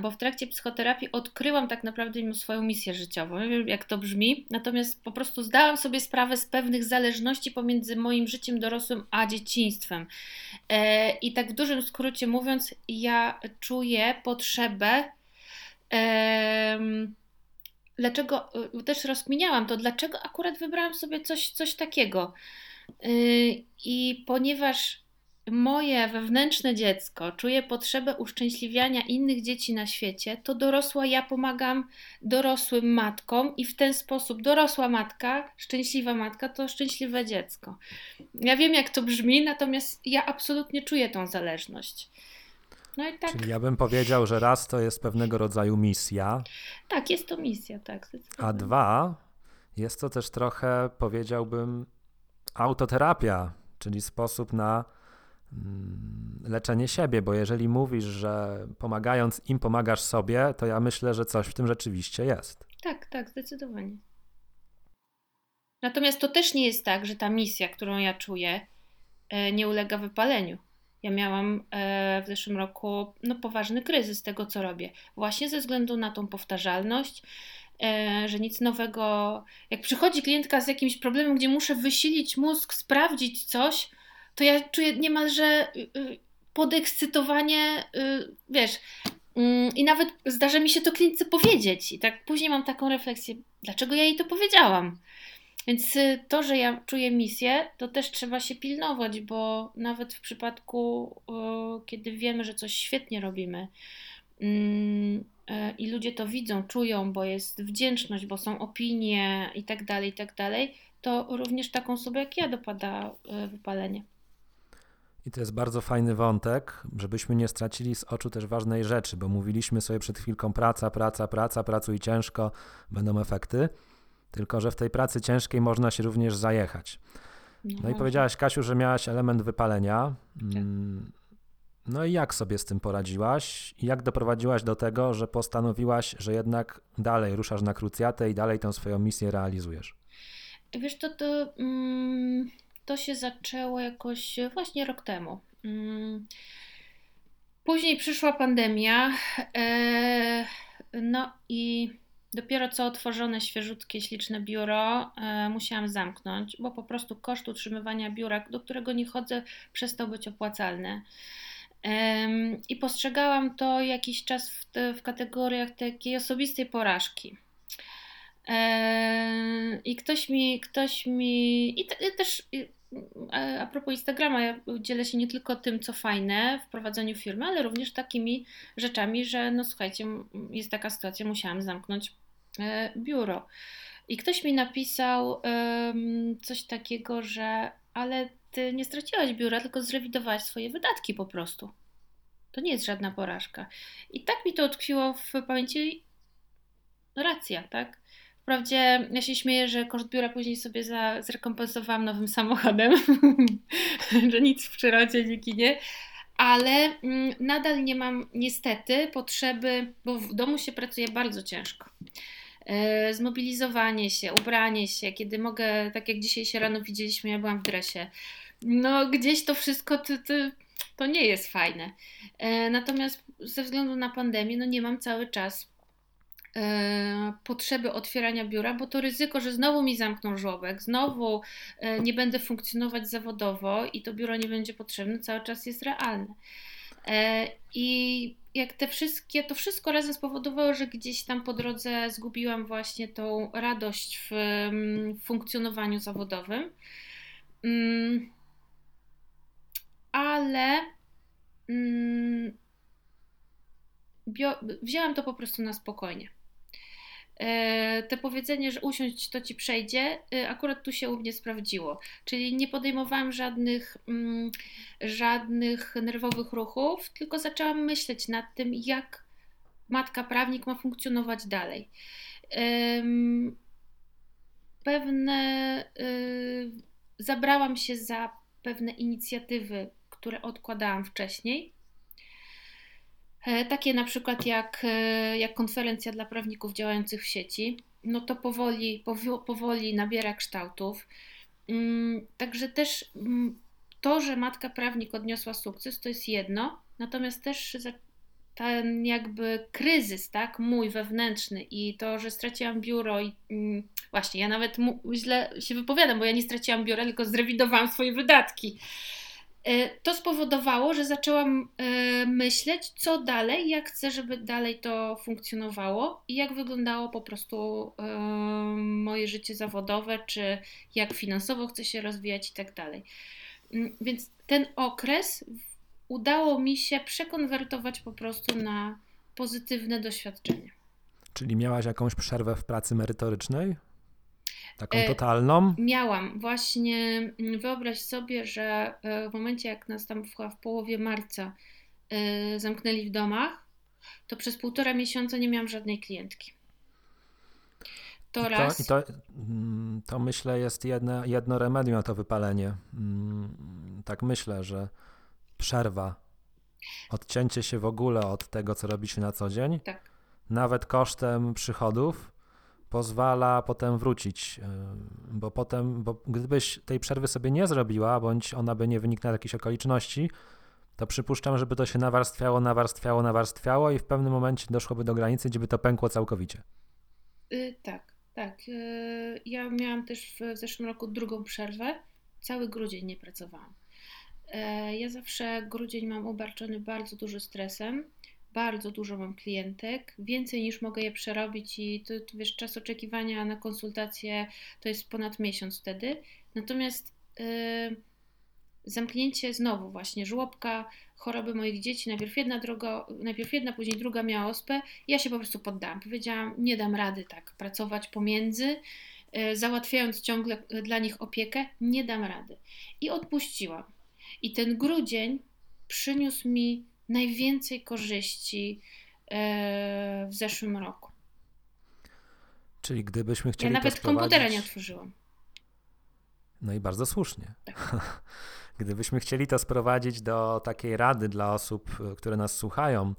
bo w trakcie psychoterapii odkryłam tak naprawdę swoją misję życiową. Nie wiem, jak to brzmi, natomiast po prostu zdałam sobie sprawę z pewnych zależności pomiędzy moim życiem dorosłym a dzieciństwem. I tak w dużym skrócie mówiąc, ja czuję potrzebę, dlaczego, też rozkminiałam to, dlaczego akurat wybrałam sobie coś takiego. I ponieważ moje wewnętrzne dziecko czuje potrzebę uszczęśliwiania innych dzieci na świecie, to dorosła ja pomagam dorosłym matkom i w ten sposób dorosła matka, szczęśliwa matka to szczęśliwe dziecko. Ja wiem, jak to brzmi, natomiast ja absolutnie czuję tą zależność. No i tak. Czyli ja bym powiedział, że raz to jest pewnego rodzaju misja. Tak, jest to misja, tak. A 2, jest to też trochę, powiedziałbym, autoterapia, czyli sposób na leczenie siebie, bo jeżeli mówisz, że pomagając im pomagasz sobie, to ja myślę, że coś w tym rzeczywiście jest. Tak, tak, zdecydowanie. Natomiast to też nie jest tak, że ta misja, którą ja czuję, nie ulega wypaleniu. Ja miałam w zeszłym roku poważny kryzys tego, co robię. Właśnie ze względu na tą powtarzalność, że nic nowego. Jak przychodzi klientka z jakimś problemem, gdzie muszę wysilić mózg, sprawdzić coś, to ja czuję niemalże podekscytowanie, wiesz, I nawet zdarza mi się to klinice powiedzieć. I tak później mam taką refleksję, dlaczego ja jej to powiedziałam. Więc to, że ja czuję misję, to też trzeba się pilnować, bo nawet w przypadku, kiedy wiemy, że coś świetnie robimy i ludzie to widzą, czują, bo jest wdzięczność, bo są opinie i tak dalej, to również taką osobę jak ja dopada wypalenie. I to jest bardzo fajny wątek, żebyśmy nie stracili z oczu też ważnej rzeczy, bo mówiliśmy sobie przed chwilką praca, pracuj ciężko, będą efekty, tylko że w tej pracy ciężkiej można się również zajechać. No i powiedziałaś, Kasiu, że miałaś element wypalenia. No i jak sobie z tym poradziłaś? Jak doprowadziłaś do tego, że postanowiłaś, że jednak dalej ruszasz na krucjatę i dalej tę swoją misję realizujesz? Wiesz, to się zaczęło jakoś właśnie rok temu. Później przyszła pandemia, no i dopiero co otworzone świeżutkie, śliczne biuro musiałam zamknąć, bo po prostu koszt utrzymywania biura, do którego nie chodzę, przestał być opłacalny. I postrzegałam to jakiś czas w kategoriach takiej osobistej porażki. I ktoś mi też a propos Instagrama, ja dzielę się nie tylko tym, co fajne w prowadzeniu firmy, ale również takimi rzeczami, że no słuchajcie, jest taka sytuacja, musiałam zamknąć biuro. I ktoś mi napisał coś takiego, że ale ty nie straciłaś biura, tylko zrewidowałaś swoje wydatki po prostu. To nie jest żadna porażka. I tak mi to utkwiło w pamięci. Racja, tak? Wprawdzie ja się śmieję, że koszt biura później sobie zrekompensowałam nowym samochodem, że nic w przyrodzie nie ginie, ale nadal nie mam niestety potrzeby, bo w domu się pracuje bardzo ciężko. Zmobilizowanie się, ubranie się, kiedy mogę, tak jak dzisiaj się rano widzieliśmy, ja byłam w dresie. No gdzieś to wszystko to nie jest fajne. Natomiast ze względu na pandemię, no nie mam cały czas potrzeby otwierania biura, bo to ryzyko, że znowu mi zamkną żłobek, znowu nie będę funkcjonować zawodowo i to biuro nie będzie potrzebne, cały czas jest realne. I jak to wszystko razem spowodowało, że gdzieś tam po drodze zgubiłam właśnie tą radość w funkcjonowaniu zawodowym. Ale wzięłam to po prostu na spokojnie. Te powiedzenie, że usiądź, to ci przejdzie, akurat tu się u mnie sprawdziło. Czyli nie podejmowałam żadnych nerwowych ruchów, tylko zaczęłam myśleć nad tym, jak matka prawnik ma funkcjonować dalej. Zabrałam się za pewne inicjatywy, które odkładałam wcześniej. Takie na przykład jak konferencja dla prawników działających w sieci, no to powoli nabiera kształtów. Także też to, że matka prawnik odniosła sukces, to jest jedno, natomiast też ten jakby kryzys, tak, mój wewnętrzny i to, że straciłam biuro i właśnie, ja nawet źle się wypowiadam, bo ja nie straciłam biura, tylko zrewidowałam swoje wydatki. To spowodowało, że zaczęłam myśleć, co dalej, jak chcę, żeby dalej to funkcjonowało i jak wyglądało po prostu moje życie zawodowe, czy jak finansowo chcę się rozwijać i tak dalej. Więc ten okres udało mi się przekonwertować po prostu na pozytywne doświadczenie. Czyli miałaś jakąś przerwę w pracy merytorycznej? Taką totalną? Miałam. Właśnie wyobraź sobie, że w momencie jak nas tam w połowie marca zamknęli w domach, to przez 1,5 miesiąca nie miałam żadnej klientki. To myślę jest jedno remedium na to wypalenie. Tak myślę, że przerwa, odcięcie się w ogóle od tego, co robi się na co dzień, tak, nawet kosztem przychodów, pozwala potem wrócić, bo gdybyś tej przerwy sobie nie zrobiła, bądź ona by nie wyniknęła z jakichś okoliczności, to przypuszczam, żeby to się nawarstwiało i w pewnym momencie doszłoby do granicy, gdzie by to pękło całkowicie. Tak. Ja miałam też w zeszłym roku drugą przerwę. Cały grudzień nie pracowałam. Ja zawsze grudzień mam obarczony bardzo dużo stresem, bardzo dużo mam klientek, więcej niż mogę je przerobić i to wiesz, czas oczekiwania na konsultacje to jest ponad miesiąc wtedy. Natomiast zamknięcie znowu właśnie żłobka, choroby moich dzieci, najpierw jedna, później druga miała ospę. Ja się po prostu poddałam. Powiedziałam, nie dam rady tak pracować pomiędzy, załatwiając ciągle dla nich opiekę, nie dam rady. I odpuściłam. I ten grudzień przyniósł mi najwięcej korzyści w zeszłym roku. Czyli gdybyśmy chcieli. Ja nawet komputera nie otworzyłam. No i bardzo słusznie. Tak. Gdybyśmy chcieli to sprowadzić do takiej rady dla osób, które nas słuchają,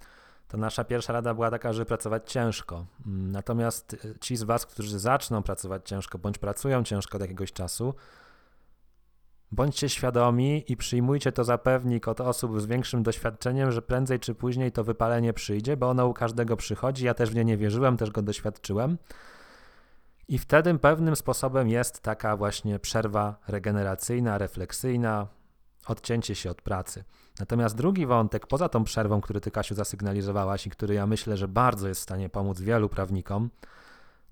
to nasza pierwsza rada była taka, żeby pracować ciężko. Natomiast ci z Was, którzy zaczną pracować ciężko, bądź pracują ciężko od jakiegoś czasu, bądźcie świadomi i przyjmujcie to za pewnik od osób z większym doświadczeniem, że prędzej czy później to wypalenie przyjdzie, bo ono u każdego przychodzi. Ja też w nie wierzyłem, też go doświadczyłem. I wtedy pewnym sposobem jest taka właśnie przerwa regeneracyjna, refleksyjna, odcięcie się od pracy. Natomiast drugi wątek, poza tą przerwą, który Ty, Kasiu, zasygnalizowałaś i który ja myślę, że bardzo jest w stanie pomóc wielu prawnikom,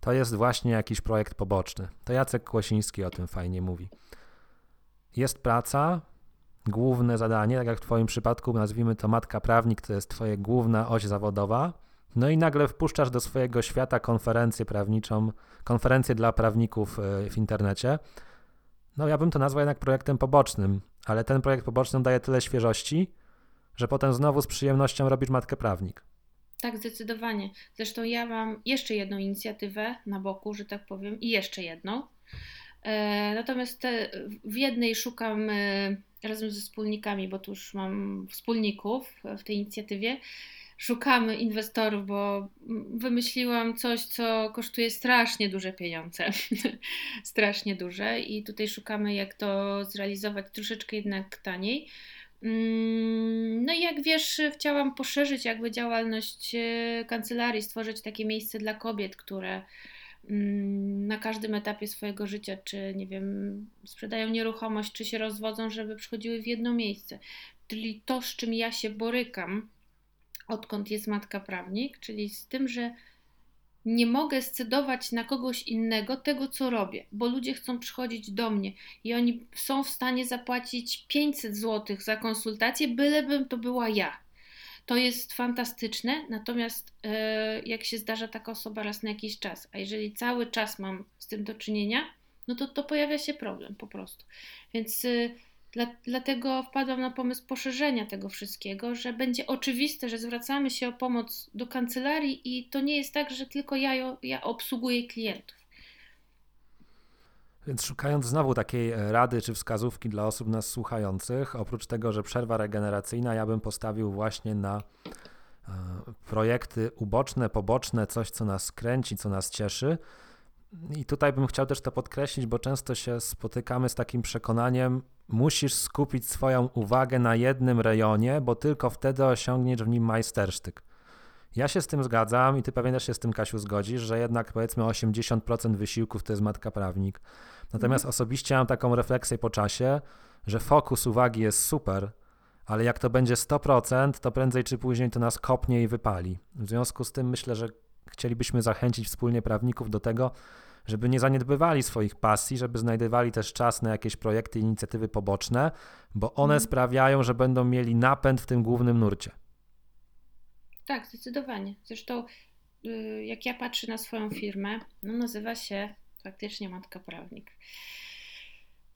to jest właśnie jakiś projekt poboczny. To Jacek Kłosiński o tym fajnie mówi. Jest praca, główne zadanie, tak jak w Twoim przypadku nazwijmy to matka prawnik, to jest Twoja główna oś zawodowa, no i nagle wpuszczasz do swojego świata konferencję prawniczą, konferencję dla prawników w internecie. No ja bym to nazwał jednak projektem pobocznym, ale ten projekt poboczny daje tyle świeżości, że potem znowu z przyjemnością robisz matkę prawnik. Tak, zdecydowanie. Zresztą ja mam jeszcze jedną inicjatywę na boku, że tak powiem, i jeszcze jedną. Natomiast w jednej szukam razem ze wspólnikami, bo tu już mam wspólników w tej inicjatywie, szukamy inwestorów, bo wymyśliłam coś, co kosztuje strasznie duże pieniądze, strasznie duże i tutaj szukamy, jak to zrealizować troszeczkę jednak taniej. No i jak wiesz, chciałam poszerzyć jakby działalność kancelarii, stworzyć takie miejsce dla kobiet, które na każdym etapie swojego życia, czy nie wiem, sprzedają nieruchomość, czy się rozwodzą, żeby przychodziły w jedno miejsce. Czyli to, z czym ja się borykam, odkąd jest matka prawnik, czyli z tym, że nie mogę scedować na kogoś innego tego, co robię, bo ludzie chcą przychodzić do mnie i oni są w stanie zapłacić 500 zł za konsultację, bylebym to była ja. To jest fantastyczne, natomiast jak się zdarza taka osoba raz na jakiś czas, a jeżeli cały czas mam z tym do czynienia, no to pojawia się problem po prostu. Więc dlatego wpadłam na pomysł poszerzenia tego wszystkiego, że będzie oczywiste, że zwracamy się o pomoc do kancelarii i to nie jest tak, że tylko ja obsługuję klientów. Więc szukając znowu takiej rady czy wskazówki dla osób nas słuchających, oprócz tego, że przerwa regeneracyjna, ja bym postawił właśnie na projekty uboczne, poboczne, coś, co nas kręci, co nas cieszy. I tutaj bym chciał też to podkreślić, bo często się spotykamy z takim przekonaniem, musisz skupić swoją uwagę na jednym rejonie, bo tylko wtedy osiągniesz w nim majstersztyk. Ja się z tym zgadzam i Ty pewnie też się z tym, Kasiu, zgodzisz, że jednak powiedzmy 80% wysiłków to jest matka prawnik. Natomiast osobiście mam taką refleksję po czasie, że fokus uwagi jest super, ale jak to będzie 100%, to prędzej czy później to nas kopnie i wypali. W związku z tym myślę, że chcielibyśmy zachęcić wspólnie prawników do tego, żeby nie zaniedbywali swoich pasji, żeby znajdywali też czas na jakieś projekty, inicjatywy poboczne, bo one sprawiają, że będą mieli napęd w tym głównym nurcie. Tak, zdecydowanie. Zresztą jak ja patrzę na swoją firmę, no nazywa się faktycznie Matka Prawnik.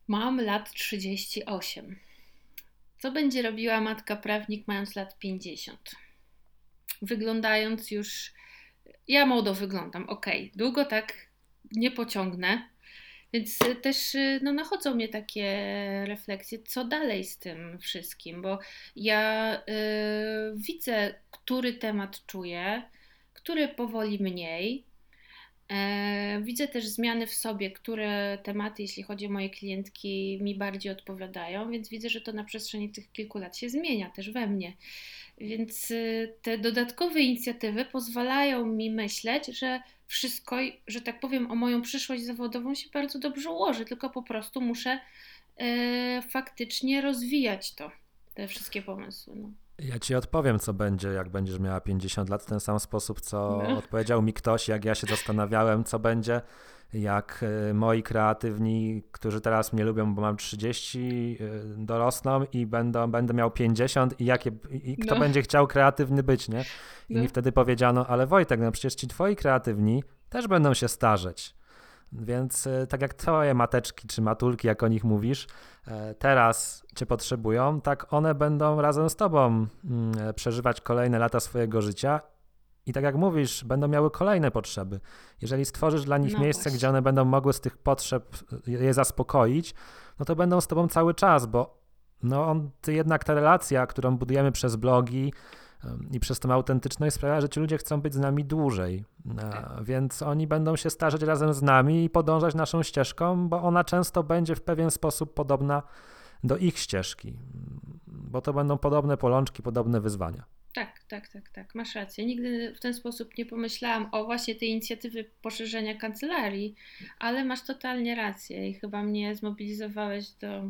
Mam lat 38. Co będzie robiła Matka Prawnik mając lat 50? Wyglądając już... Ja młodo wyglądam, okej. Długo tak nie pociągnę. Więc też nachodzą mnie takie refleksje, co dalej z tym wszystkim, bo ja widzę, który temat czuję, który powoli mniej. Widzę też zmiany w sobie, które tematy, jeśli chodzi o moje klientki, mi bardziej odpowiadają, więc widzę, że to na przestrzeni tych kilku lat się zmienia też we mnie. Więc te dodatkowe inicjatywy pozwalają mi myśleć, że wszystko, że tak powiem, o moją przyszłość zawodową się bardzo dobrze ułoży, tylko po prostu muszę faktycznie rozwijać te wszystkie pomysły. No. Ja ci odpowiem, co będzie, jak będziesz miała 50 lat, w ten sam sposób, co odpowiedział mi ktoś, jak ja się zastanawiałem, co będzie, jak moi kreatywni, którzy teraz mnie lubią, bo mam 30, dorosną i będę miał 50 i kto będzie chciał kreatywny być, nie? I mi wtedy powiedziano, ale Wojtek, no przecież ci twoi kreatywni też będą się starzeć. Więc tak jak twoje mateczki czy matulki, jak o nich mówisz, teraz cię potrzebują, tak one będą razem z tobą przeżywać kolejne lata swojego życia i tak jak mówisz, będą miały kolejne potrzeby. Jeżeli stworzysz dla nich miejsce, właśnie, gdzie one będą mogły z tych potrzeb je zaspokoić, no to będą z tobą cały czas, bo jednak ta relacja, którą budujemy przez blogi, i przez tą autentyczność sprawia, że ci ludzie chcą być z nami dłużej, więc oni będą się starzeć razem z nami i podążać naszą ścieżką, bo ona często będzie w pewien sposób podobna do ich ścieżki, bo to będą podobne polączki, podobne wyzwania. Tak, masz rację. Nigdy w ten sposób nie pomyślałam o właśnie tej inicjatywy poszerzenia kancelarii, ale masz totalnie rację i chyba mnie zmobilizowałeś do...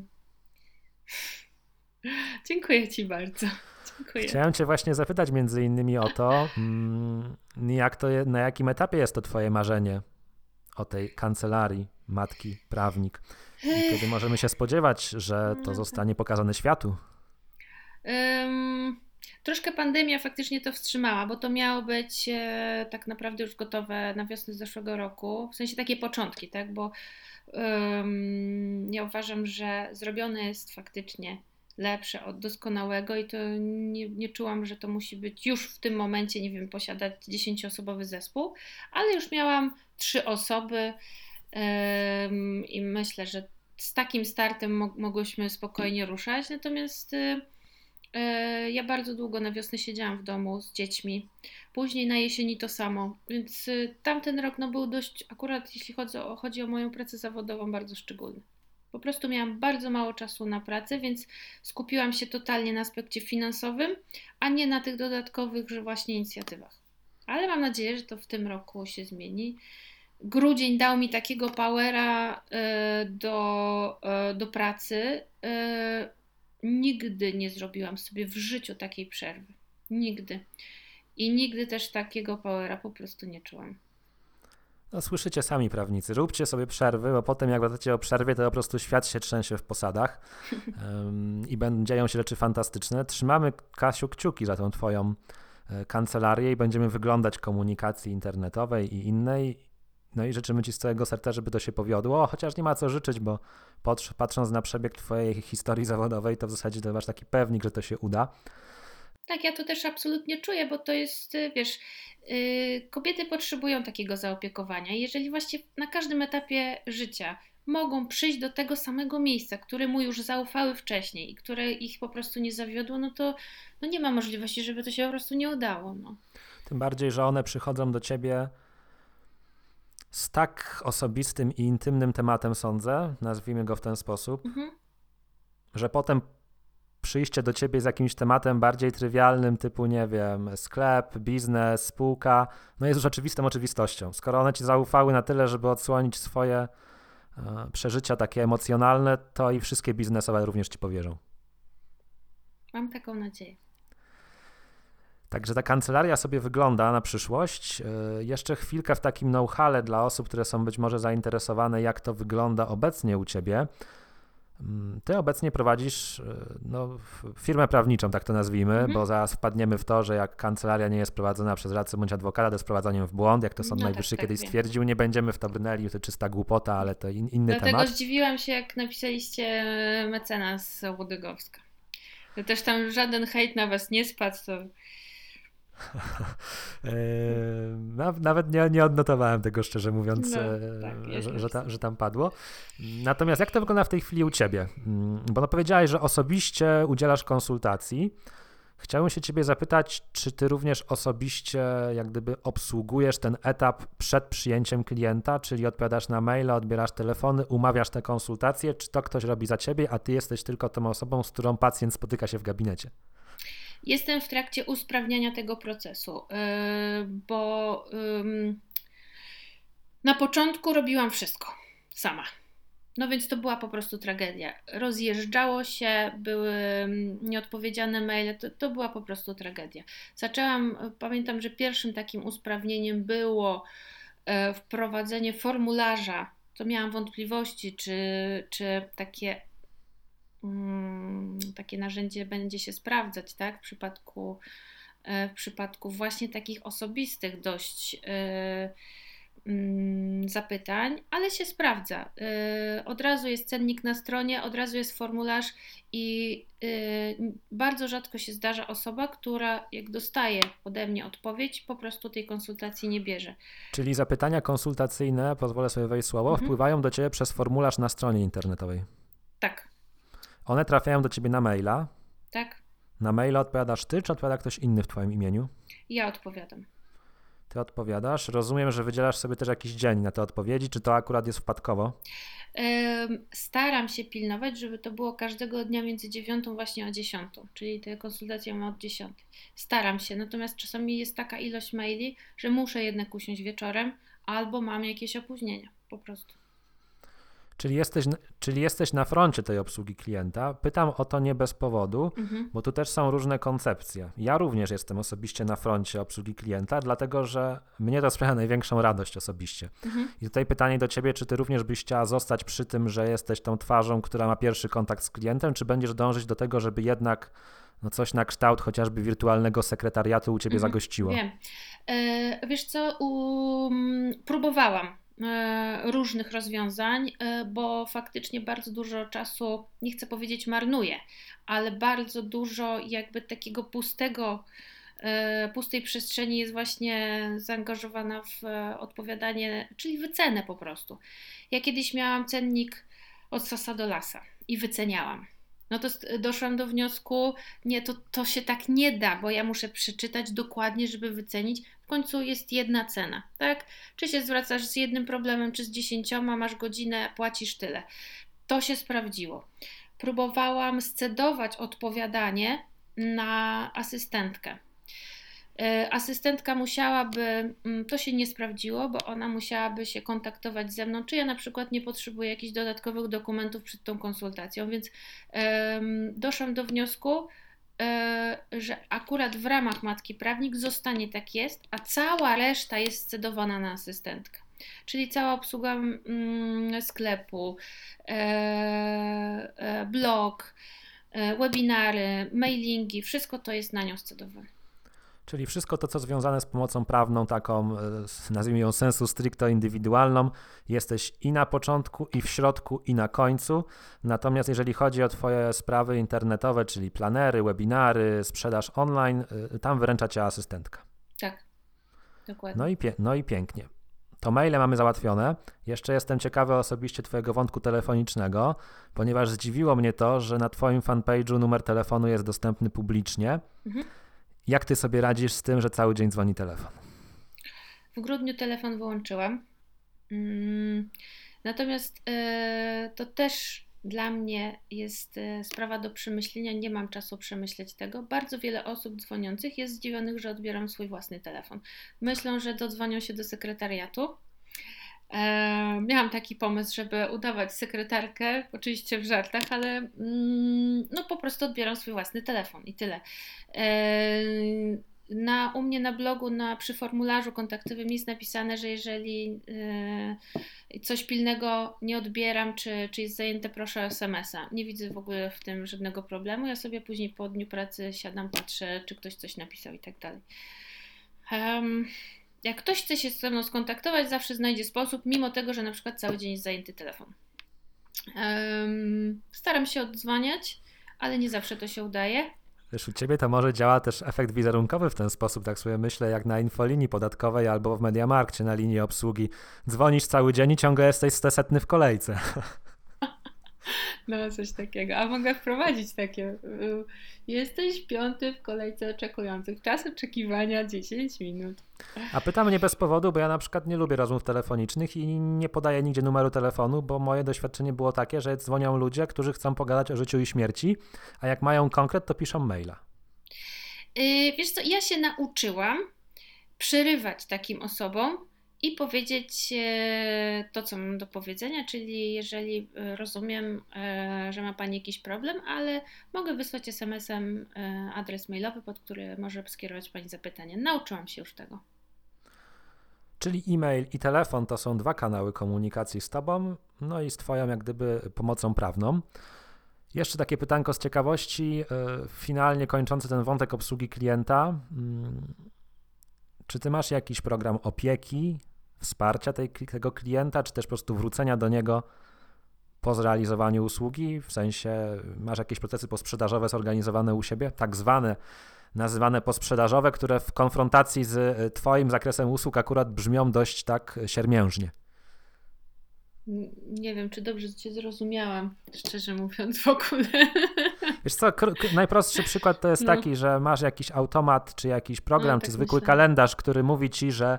Dziękuję ci bardzo. Dziękuję. Chciałem cię właśnie zapytać między innymi o to, na jakim etapie jest to twoje marzenie o tej kancelarii matki prawnik? I kiedy możemy się spodziewać, że to zostanie pokazane światu? Troszkę pandemia faktycznie to wstrzymała, bo to miało być tak naprawdę już gotowe na wiosnę zeszłego roku, w sensie takie początki, tak? Bo ja uważam, że zrobione jest faktycznie lepsze od doskonałego i to nie czułam, że to musi być już w tym momencie, nie wiem, posiadać 10-osobowy zespół, ale już miałam 3 osoby i myślę, że z takim startem mogłyśmy spokojnie ruszać, natomiast ja bardzo długo na wiosnę siedziałam w domu z dziećmi, później na jesieni to samo, więc tamten rok był dość, akurat jeśli chodzi o moją pracę zawodową, bardzo szczególny. Po prostu miałam bardzo mało czasu na pracę, więc skupiłam się totalnie na aspekcie finansowym, a nie na tych dodatkowych, że właśnie inicjatywach. Ale mam nadzieję, że to w tym roku się zmieni. Grudzień dał mi takiego powera do pracy. Nigdy nie zrobiłam sobie w życiu takiej przerwy. Nigdy. I nigdy też takiego powera po prostu nie czułam. No, słyszycie sami prawnicy, róbcie sobie przerwy, bo potem jak wracacie o przerwie, to po prostu świat się trzęsie w posadach i dzieją się rzeczy fantastyczne. Trzymamy, Kasiu, kciuki za tą twoją kancelarię i będziemy wyglądać komunikacji internetowej i innej. No i życzymy ci z całego serca, żeby to się powiodło, chociaż nie ma co życzyć, bo patrząc na przebieg twojej historii zawodowej, to w zasadzie to masz taki pewnik, że to się uda. Tak, ja to też absolutnie czuję, bo to jest, wiesz, kobiety potrzebują takiego zaopiekowania. Jeżeli właśnie na każdym etapie życia mogą przyjść do tego samego miejsca, które mu już zaufały wcześniej i które ich po prostu nie zawiodło, no to nie ma możliwości, żeby to się po prostu nie udało. No. Tym bardziej, że one przychodzą do ciebie z tak osobistym i intymnym tematem, sądzę, nazwijmy go w ten sposób, że potem przyjście do ciebie z jakimś tematem bardziej trywialnym, typu, nie wiem, sklep, biznes, spółka, jest już oczywistością. Skoro one ci zaufały na tyle, żeby odsłonić swoje przeżycia takie emocjonalne, to i wszystkie biznesowe również ci powierzą. Mam taką nadzieję. Także ta kancelaria sobie wygląda na przyszłość. Jeszcze chwilkę w takim know-hale dla osób, które są być może zainteresowane, jak to wygląda obecnie u ciebie. Ty obecnie prowadzisz firmę prawniczą, tak to nazwijmy, bo zaraz wpadniemy w to, że jak kancelaria nie jest prowadzona przez radcę bądź adwokata, to jest prowadzeniem w błąd, jak to Sąd Najwyższy kiedyś stwierdził, nie będziemy w to brnęli, to czysta głupota, ale to inny temat. Dlatego zdziwiłam się, jak napisaliście mecenas Łodygowska. To też tam żaden hejt na was nie spadł. To... Nawet nie odnotowałem tego, szczerze mówiąc, że tam padło. Natomiast jak to wygląda w tej chwili u ciebie? Bo powiedziałaś, że osobiście udzielasz konsultacji. Chciałem się ciebie zapytać, czy ty również osobiście jak gdyby obsługujesz ten etap przed przyjęciem klienta, czyli odpowiadasz na maile, odbierasz telefony, umawiasz te konsultacje, czy to ktoś robi za ciebie, a ty jesteś tylko tą osobą, z którą pacjent spotyka się w gabinecie? Jestem w trakcie usprawniania tego procesu, bo na początku robiłam wszystko sama. No więc to była po prostu tragedia. Rozjeżdżało się, były nieodpowiedziane maile, to była po prostu tragedia. Pamiętam, że pierwszym takim usprawnieniem było wprowadzenie formularza. To miałam wątpliwości, czy takie narzędzie będzie się sprawdzać, tak? W przypadku właśnie takich osobistych dość zapytań, ale się sprawdza. Od razu jest cennik na stronie, od razu jest formularz i bardzo rzadko się zdarza osoba, która jak dostaje ode mnie odpowiedź, po prostu tej konsultacji nie bierze. Czyli zapytania konsultacyjne, pozwolę sobie wejść słowo, wpływają do Ciebie przez formularz na stronie internetowej. Tak. One trafiają do Ciebie na maila. Tak. Na maila odpowiadasz Ty, czy odpowiada ktoś inny w Twoim imieniu? Ja odpowiadam. Ty odpowiadasz. Rozumiem, że wydzielasz sobie też jakiś dzień na te odpowiedzi. Czy to akurat jest wpadkowo? Staram się pilnować, żeby to było każdego dnia między 9 właśnie a 10, czyli te konsultacje mam od 10. Staram się, natomiast czasami jest taka ilość maili, że muszę jednak usiąść wieczorem albo mam jakieś opóźnienia po prostu. Czyli jesteś na froncie tej obsługi klienta. Pytam o to nie bez powodu, bo tu też są różne koncepcje. Ja również jestem osobiście na froncie obsługi klienta, dlatego że mnie to sprawia największą radość osobiście. I tutaj pytanie do Ciebie, czy Ty również byś chciała zostać przy tym, że jesteś tą twarzą, która ma pierwszy kontakt z klientem, czy będziesz dążyć do tego, żeby jednak coś na kształt chociażby wirtualnego sekretariatu u Ciebie zagościło? Wiem. Wiesz co, próbowałam różnych rozwiązań, bo faktycznie bardzo dużo czasu, nie chcę powiedzieć marnuję, ale bardzo dużo jakby takiego pustej przestrzeni jest właśnie zaangażowana w odpowiadanie, czyli wycenę po prostu. Ja kiedyś miałam cennik od sasa do lasa i wyceniałam. No to doszłam do wniosku, nie, to się tak nie da, bo ja muszę przeczytać dokładnie, żeby wycenić. W końcu jest jedna cena, tak? Czy się zwracasz z jednym problemem, czy z 10, masz godzinę, płacisz tyle. To się sprawdziło. Próbowałam scedować odpowiadanie na asystentkę. Asystentka musiałaby, to się nie sprawdziło, bo ona musiałaby się kontaktować ze mną, czy ja na przykład nie potrzebuję jakichś dodatkowych dokumentów przed tą konsultacją, więc doszłam do wniosku, że akurat w ramach matki prawnik zostanie tak jest, a cała reszta jest scedowana na asystentkę, czyli cała obsługa sklepu, blog, webinary, mailingi, wszystko to jest na nią scedowane. Czyli wszystko to, co związane z pomocą prawną, taką, nazwijmy ją sensu stricto indywidualną, jesteś i na początku, i w środku, i na końcu. Natomiast jeżeli chodzi o Twoje sprawy internetowe, czyli planery, webinary, sprzedaż online, tam wyręcza Cię asystentka. Tak, dokładnie. No i pięknie. To maile mamy załatwione. Jeszcze jestem ciekawy osobiście Twojego wątku telefonicznego, ponieważ zdziwiło mnie to, że na Twoim fanpage'u numer telefonu jest dostępny publicznie. Jak Ty sobie radzisz z tym, że cały dzień dzwoni telefon? W grudniu telefon wyłączyłam. Natomiast to też dla mnie jest sprawa do przemyślenia. Nie mam czasu przemyśleć tego. Bardzo wiele osób dzwoniących jest zdziwionych, że odbieram swój własny telefon. Myślą, że dodzwonią się do sekretariatu. Miałam taki pomysł, żeby udawać sekretarkę, oczywiście w żartach, ale po prostu odbieram swój własny telefon i tyle. U mnie na blogu, przy formularzu kontaktowym jest napisane, że jeżeli coś pilnego nie odbieram, czy jest zajęte, proszę o SMS-a. Nie widzę w ogóle w tym żadnego problemu. Ja sobie później po dniu pracy siadam, patrzę, czy ktoś coś napisał i tak dalej. Jak ktoś chce się ze mną skontaktować, zawsze znajdzie sposób, mimo tego, że na przykład cały dzień jest zajęty telefon. Staram się odzwaniać, ale nie zawsze to się udaje. Wiesz, u Ciebie to może działa też efekt wizerunkowy w ten sposób, tak sobie myślę, jak na infolinii podatkowej albo w Mediamarkcie na linii obsługi. Dzwonisz cały dzień i ciągle jesteś 100 w kolejce. No coś takiego, a mogę wprowadzić takie. Jesteś 5 w kolejce oczekujących, czas oczekiwania 10 minut. A pytam nie bez powodu, bo ja na przykład nie lubię rozmów telefonicznych i nie podaję nigdzie numeru telefonu, bo moje doświadczenie było takie, że dzwonią ludzie, którzy chcą pogadać o życiu i śmierci, a jak mają konkret, to piszą maila. Wiesz co, ja się nauczyłam przerywać takim osobom i powiedzieć to, co mam do powiedzenia, czyli jeżeli rozumiem, że ma Pani jakiś problem, ale mogę wysłać SMS-em adres mailowy, pod który może skierować Pani zapytanie. Nauczyłam się już tego. Czyli e-mail i telefon to są dwa kanały komunikacji z Tobą, no i z Twoją jak gdyby pomocą prawną. Jeszcze takie pytanko z ciekawości, finalnie kończące ten wątek obsługi klienta. Czy Ty masz jakiś program opieki, wsparcia tego klienta, czy też po prostu wrócenia do niego po zrealizowaniu usługi? W sensie masz jakieś procesy posprzedażowe zorganizowane u siebie, tak zwane, nazywane posprzedażowe, które w konfrontacji z Twoim zakresem usług akurat brzmią dość tak siermiężnie. Nie wiem, czy dobrze Cię zrozumiałam, szczerze mówiąc w ogóle. Wiesz co, najprostszy przykład to jest taki, że masz jakiś automat, czy jakiś program, tak czy zwykły kalendarz, który mówi Ci, że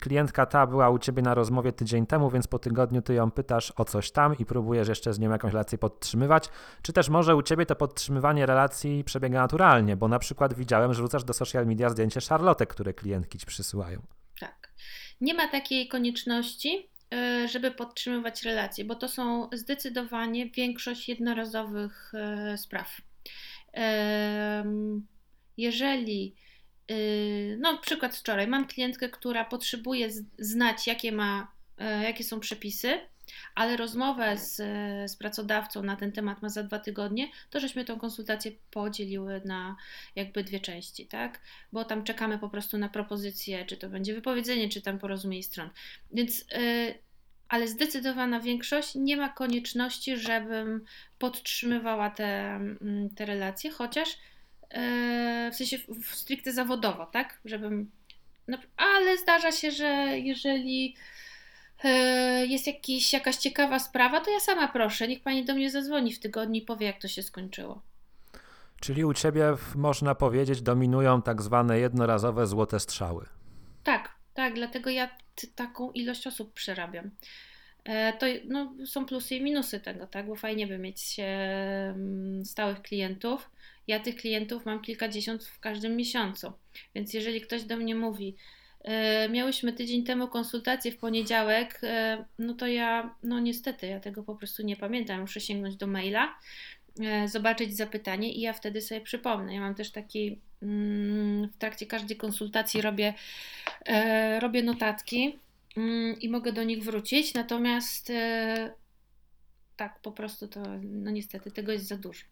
klientka ta była u Ciebie na rozmowie tydzień temu, więc po tygodniu Ty ją pytasz o coś tam i próbujesz jeszcze z nią jakąś relację podtrzymywać, czy też może u Ciebie to podtrzymywanie relacji przebiega naturalnie, bo na przykład widziałem, że wrzucasz do social media zdjęcie szarlotek, które klientki Ci przysyłają. Tak. Nie ma takiej konieczności, żeby podtrzymywać relacje, bo to są zdecydowanie większość jednorazowych spraw. Jeżeli, no przykład wczoraj, mam klientkę, która potrzebuje znać, jakie są przepisy, ale rozmowę z pracodawcą na ten temat ma za 2 tygodnie, to żeśmy tą konsultację podzieliły na jakby 2 części, tak? Bo tam czekamy po prostu na propozycję, czy to będzie wypowiedzenie, czy tam porozumienie stron. Więc, ale zdecydowana większość nie ma konieczności, żebym podtrzymywała te relacje, chociaż w sensie stricte zawodowo, tak? Żebym, no, ale zdarza się, że jeżeli jest jakaś ciekawa sprawa, to ja sama proszę, niech Pani do mnie zadzwoni w tygodniu i powie, jak to się skończyło. Czyli u Ciebie, można powiedzieć, dominują tak zwane jednorazowe złote strzały. Tak, dlatego ja taką ilość osób przerabiam. To no, są plusy i minusy tego, tak? Bo fajnie by mieć stałych klientów. Ja tych klientów mam kilkadziesiąt w każdym miesiącu, więc jeżeli ktoś do mnie mówi, miałyśmy tydzień temu konsultację w poniedziałek, no to ja, no niestety, ja tego po prostu nie pamiętam, muszę sięgnąć do maila, zobaczyć zapytanie i ja wtedy sobie przypomnę. Ja mam też taki, w trakcie każdej konsultacji robię notatki i mogę do nich wrócić, natomiast tak po prostu to, no niestety, tego jest za dużo.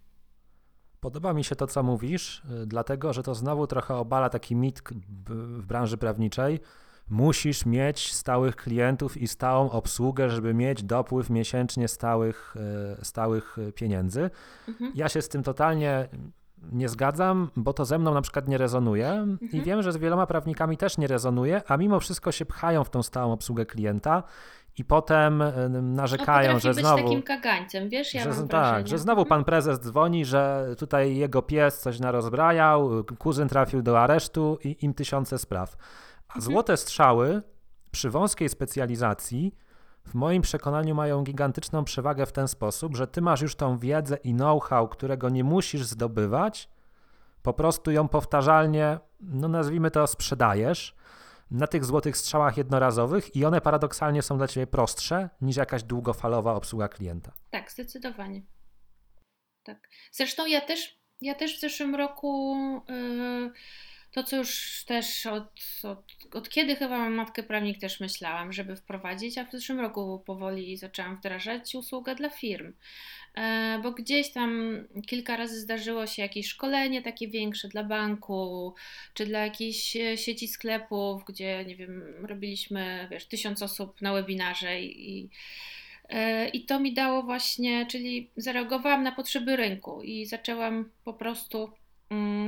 Podoba mi się to, co mówisz, dlatego, że to znowu trochę obala taki mit w branży prawniczej. Musisz mieć stałych klientów i stałą obsługę, żeby mieć dopływ miesięcznie stałych pieniędzy. Mhm. Ja się z tym totalnie nie zgadzam, bo to ze mną na przykład nie rezonuje i wiem, że z wieloma prawnikami też nie rezonuje, a mimo wszystko się pchają w tą stałą obsługę klienta. I potem narzekają, że znowu. Być takim kagańcem, wiesz, ja mam tak, że znowu pan prezes dzwoni, że tutaj jego pies coś narozbrajał, kuzyn trafił do aresztu i im 1000 spraw. A złote strzały przy wąskiej specjalizacji w moim przekonaniu mają gigantyczną przewagę w ten sposób, że ty masz już tą wiedzę i know-how, którego nie musisz zdobywać, po prostu ją powtarzalnie, no nazwijmy to, sprzedajesz na tych złotych strzałach jednorazowych i one paradoksalnie są dla Ciebie prostsze niż jakaś długofalowa obsługa klienta. Tak, zdecydowanie. Tak. Zresztą ja też w zeszłym roku, to co już też od kiedy chyba mam matkę prawnik też myślałam, żeby wprowadzić, a w zeszłym roku powoli zaczęłam wdrażać usługę dla firm, bo gdzieś tam kilka razy zdarzyło się jakieś szkolenie takie większe dla banku, czy dla jakiejś sieci sklepów, gdzie, nie wiem, robiliśmy, wiesz, 1000 osób na webinarze i to mi dało właśnie, czyli zareagowałam na potrzeby rynku i zaczęłam po prostu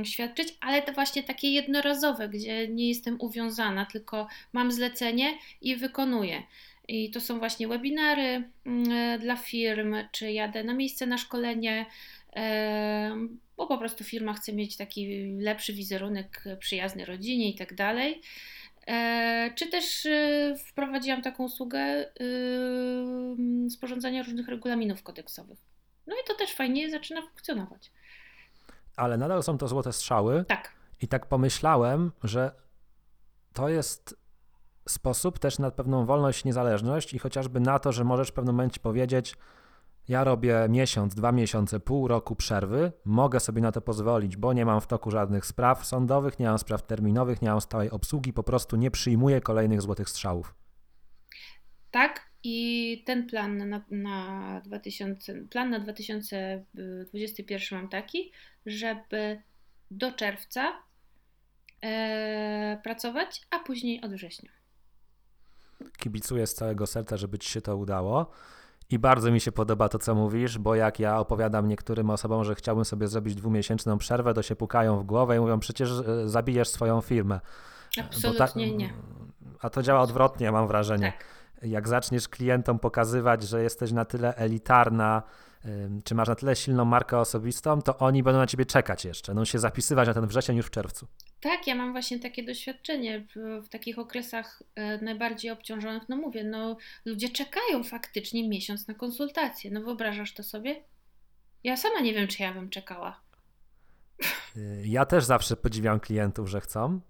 świadczyć, ale to właśnie takie jednorazowe, gdzie nie jestem uwiązana, tylko mam zlecenie i wykonuję. I to są właśnie webinary dla firm, czy jadę na miejsce na szkolenie, bo po prostu firma chce mieć taki lepszy wizerunek, przyjazny rodzinie i tak dalej. Czy też wprowadziłam taką usługę sporządzania różnych regulaminów kodeksowych. No i to też fajnie zaczyna funkcjonować. Ale nadal są to złote strzały. Tak. I tak pomyślałem, że to jest sposób też na pewną wolność, niezależność i chociażby na to, że możesz w pewnym momencie powiedzieć: ja robię miesiąc, 2 miesiące, pół roku przerwy, mogę sobie na to pozwolić, bo nie mam w toku żadnych spraw sądowych, nie mam spraw terminowych, nie mam stałej obsługi, po prostu nie przyjmuję kolejnych złotych strzałów. Tak, i ten plan na 2021 mam taki, żeby do czerwca pracować, a później od września. Kibicuję z całego serca, żeby Ci się to udało. I bardzo mi się podoba to, co mówisz, bo jak ja opowiadam niektórym osobom, że chciałbym sobie zrobić 2-miesięczną przerwę, to się pukają w głowę i mówią: przecież zabijesz swoją firmę. Absolutnie nie. A to działa odwrotnie, mam wrażenie. Tak. Jak zaczniesz klientom pokazywać, że jesteś na tyle elitarna, czy masz na tyle silną markę osobistą, to oni będą na ciebie czekać jeszcze, będą się zapisywać na ten wrzesień już w czerwcu. Tak, ja mam właśnie takie doświadczenie w takich okresach najbardziej obciążonych. No mówię, no ludzie czekają faktycznie miesiąc na konsultacje. No wyobrażasz to sobie? Ja sama nie wiem, czy ja bym czekała. Ja też zawsze podziwiam klientów, że chcą.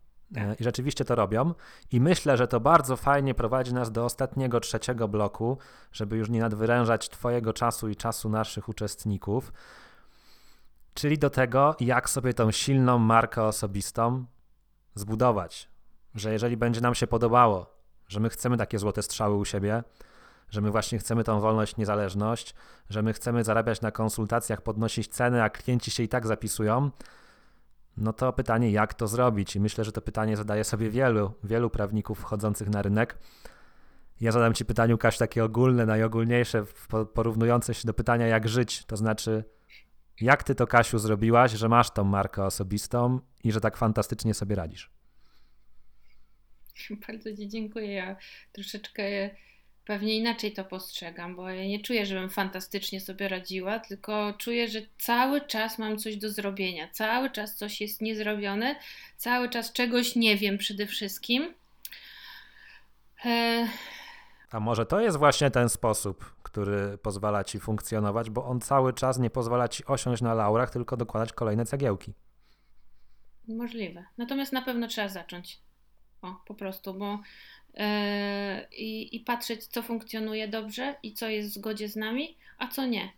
I rzeczywiście to robią. I myślę, że to bardzo fajnie prowadzi nas do ostatniego, 3. bloku, żeby już nie nadwyrężać Twojego czasu i czasu naszych uczestników. Czyli do tego, jak sobie tą silną markę osobistą zbudować. Że jeżeli będzie nam się podobało, że my chcemy takie złote strzały u siebie, że my właśnie chcemy tą wolność, niezależność, że my chcemy zarabiać na konsultacjach, podnosić ceny, a klienci się i tak zapisują, no to pytanie, jak to zrobić? I myślę, że to pytanie zadaje sobie wielu prawników wchodzących na rynek. Ja zadam Ci pytanie, Łukasz, takie ogólne, najogólniejsze, porównujące się do pytania, jak żyć. To znaczy, jak Ty to, Kasiu, zrobiłaś, że masz tą markę osobistą i że tak fantastycznie sobie radzisz? Bardzo Ci dziękuję. Ja troszeczkę pewnie inaczej to postrzegam, bo ja nie czuję, żebym fantastycznie sobie radziła, tylko czuję, że cały czas mam coś do zrobienia, cały czas coś jest niezrobione, cały czas czegoś nie wiem przede wszystkim. A może to jest właśnie ten sposób, który pozwala Ci funkcjonować, bo on cały czas nie pozwala Ci osiąść na laurach, tylko dokładać kolejne cegiełki. Możliwe. Natomiast na pewno trzeba zacząć. O, po prostu, bo i patrzeć, co funkcjonuje dobrze i co jest w zgodzie z nami, a co nie.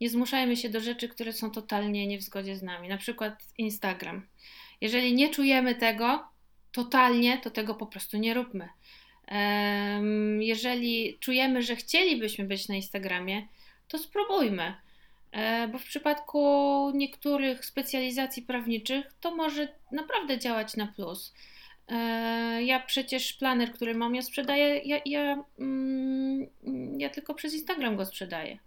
Nie zmuszajmy się do rzeczy, które są totalnie nie w zgodzie z nami. Na przykład Instagram. Jeżeli nie czujemy tego totalnie, to tego po prostu nie róbmy. Jeżeli czujemy, że chcielibyśmy być na Instagramie, to spróbujmy. Bo w przypadku niektórych specjalizacji prawniczych to może naprawdę działać na plus. Ja przecież planer, który mam, ja sprzedaję, ja tylko przez Instagram go sprzedaję.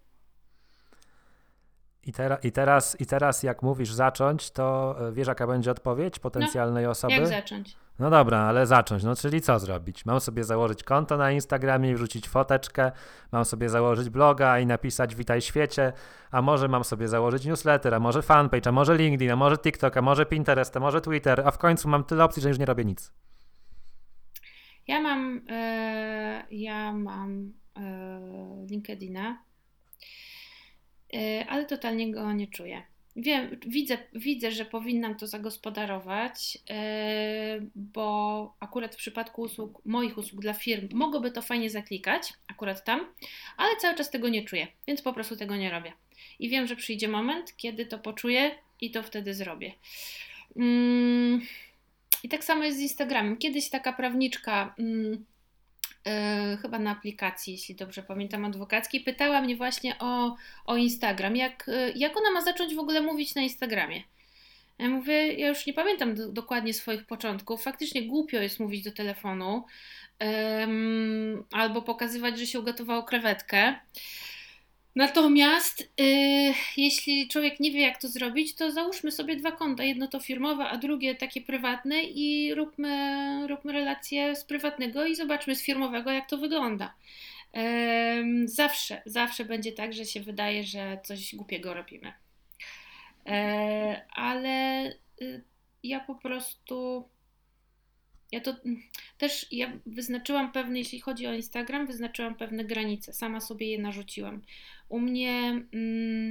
I teraz jak mówisz zacząć, to wiesz, jaka będzie odpowiedź potencjalnej osoby? Jak zacząć? No dobra, ale zacząć, no czyli co zrobić? Mam sobie założyć konto na Instagramie i wrzucić foteczkę, mam sobie założyć bloga i napisać witaj świecie, a może mam sobie założyć newsletter, a może fanpage, a może LinkedIn, a może TikTok, a może Pinterest, a może Twitter, a w końcu mam tyle opcji, że już nie robię nic. Ja mam LinkedIna, ale totalnie go nie czuję. Wiem, widzę, że powinnam to zagospodarować, bo akurat w przypadku moich usług dla firm mogłoby to fajnie zaklikać, akurat tam, ale cały czas tego nie czuję, więc po prostu tego nie robię. I wiem, że przyjdzie moment, kiedy to poczuję i to wtedy zrobię. I tak samo jest z Instagramem. Kiedyś taka prawniczka, chyba na aplikacji, jeśli dobrze pamiętam, adwokackiej, pytała mnie właśnie o Instagram, jak ona ma zacząć w ogóle mówić na Instagramie. Ja mówię, ja już nie pamiętam dokładnie swoich początków, faktycznie głupio jest mówić do telefonu albo pokazywać, że się ugotowało krewetkę. Natomiast jeśli człowiek nie wie, jak to zrobić, to załóżmy sobie 2 konta, jedno to firmowe, a drugie takie prywatne i róbmy relacje z prywatnego i zobaczmy z firmowego, jak to wygląda. Zawsze będzie tak, że się wydaje, że coś głupiego robimy. Ale ja po prostu... Ja wyznaczyłam pewne, jeśli chodzi o Instagram, wyznaczyłam pewne granice, sama sobie je narzuciłam. U mnie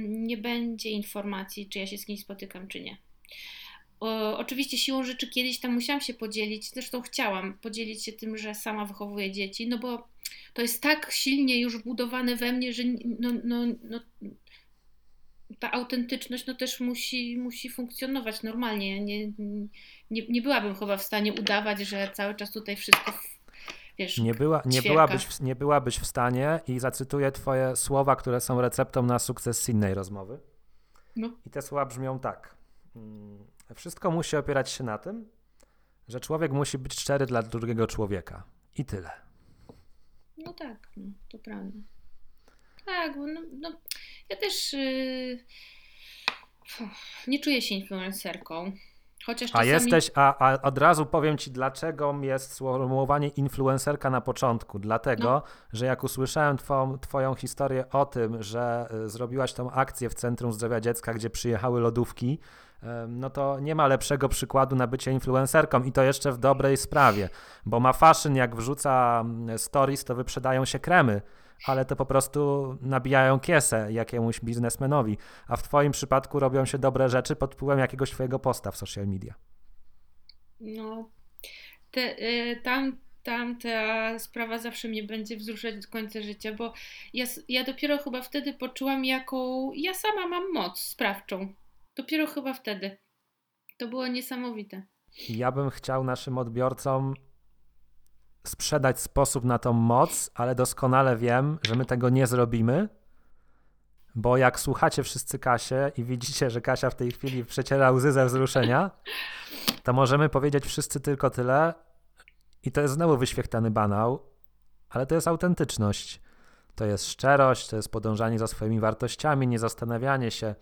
nie będzie informacji, czy ja się z kimś spotykam, czy nie. Oczywiście siłą rzeczy kiedyś tam musiałam się podzielić, zresztą chciałam podzielić się tym, że sama wychowuję dzieci, no bo to jest tak silnie już wbudowane we mnie, że ta autentyczność też musi funkcjonować normalnie. Ja nie byłabym chyba w stanie udawać, że cały czas tutaj wszystko nie byłabyś w stanie, i zacytuję twoje słowa, które są receptą na sukces innej rozmowy. No. I te słowa brzmią tak. Wszystko musi opierać się na tym, że człowiek musi być szczery dla drugiego człowieka. I tyle. No tak, to prawda. Tak, no ja też nie czuję się influencerką. Chociaż czasami... A od razu powiem ci, dlaczego jest sformułowanie influencerka na początku. Dlatego, że jak usłyszałem twoją historię o tym, że zrobiłaś tą akcję w Centrum Zdrowia Dziecka, gdzie przyjechały lodówki, no to nie ma lepszego przykładu na bycie influencerką, i to jeszcze w dobrej sprawie, bo MaFaszyn jak wrzuca stories, to wyprzedają się kremy, ale to po prostu nabijają kiesę jakiemuś biznesmenowi, a w twoim przypadku robią się dobre rzeczy pod wpływem jakiegoś twojego posta w social media. No, ta sprawa zawsze mnie będzie wzruszać do końca życia, bo ja dopiero chyba wtedy poczułam, jaką ja sama mam moc sprawczą. Dopiero chyba wtedy. To było niesamowite. Ja bym chciał naszym odbiorcom sprzedać sposób na tą moc, ale doskonale wiem, że my tego nie zrobimy, bo jak słuchacie wszyscy Kasię i widzicie, że Kasia w tej chwili przeciera łzy ze wzruszenia, to możemy powiedzieć wszyscy tylko tyle, i to jest znowu wyświechtany banał, ale to jest autentyczność, to jest szczerość, to jest podążanie za swoimi wartościami, nie zastanawianie się,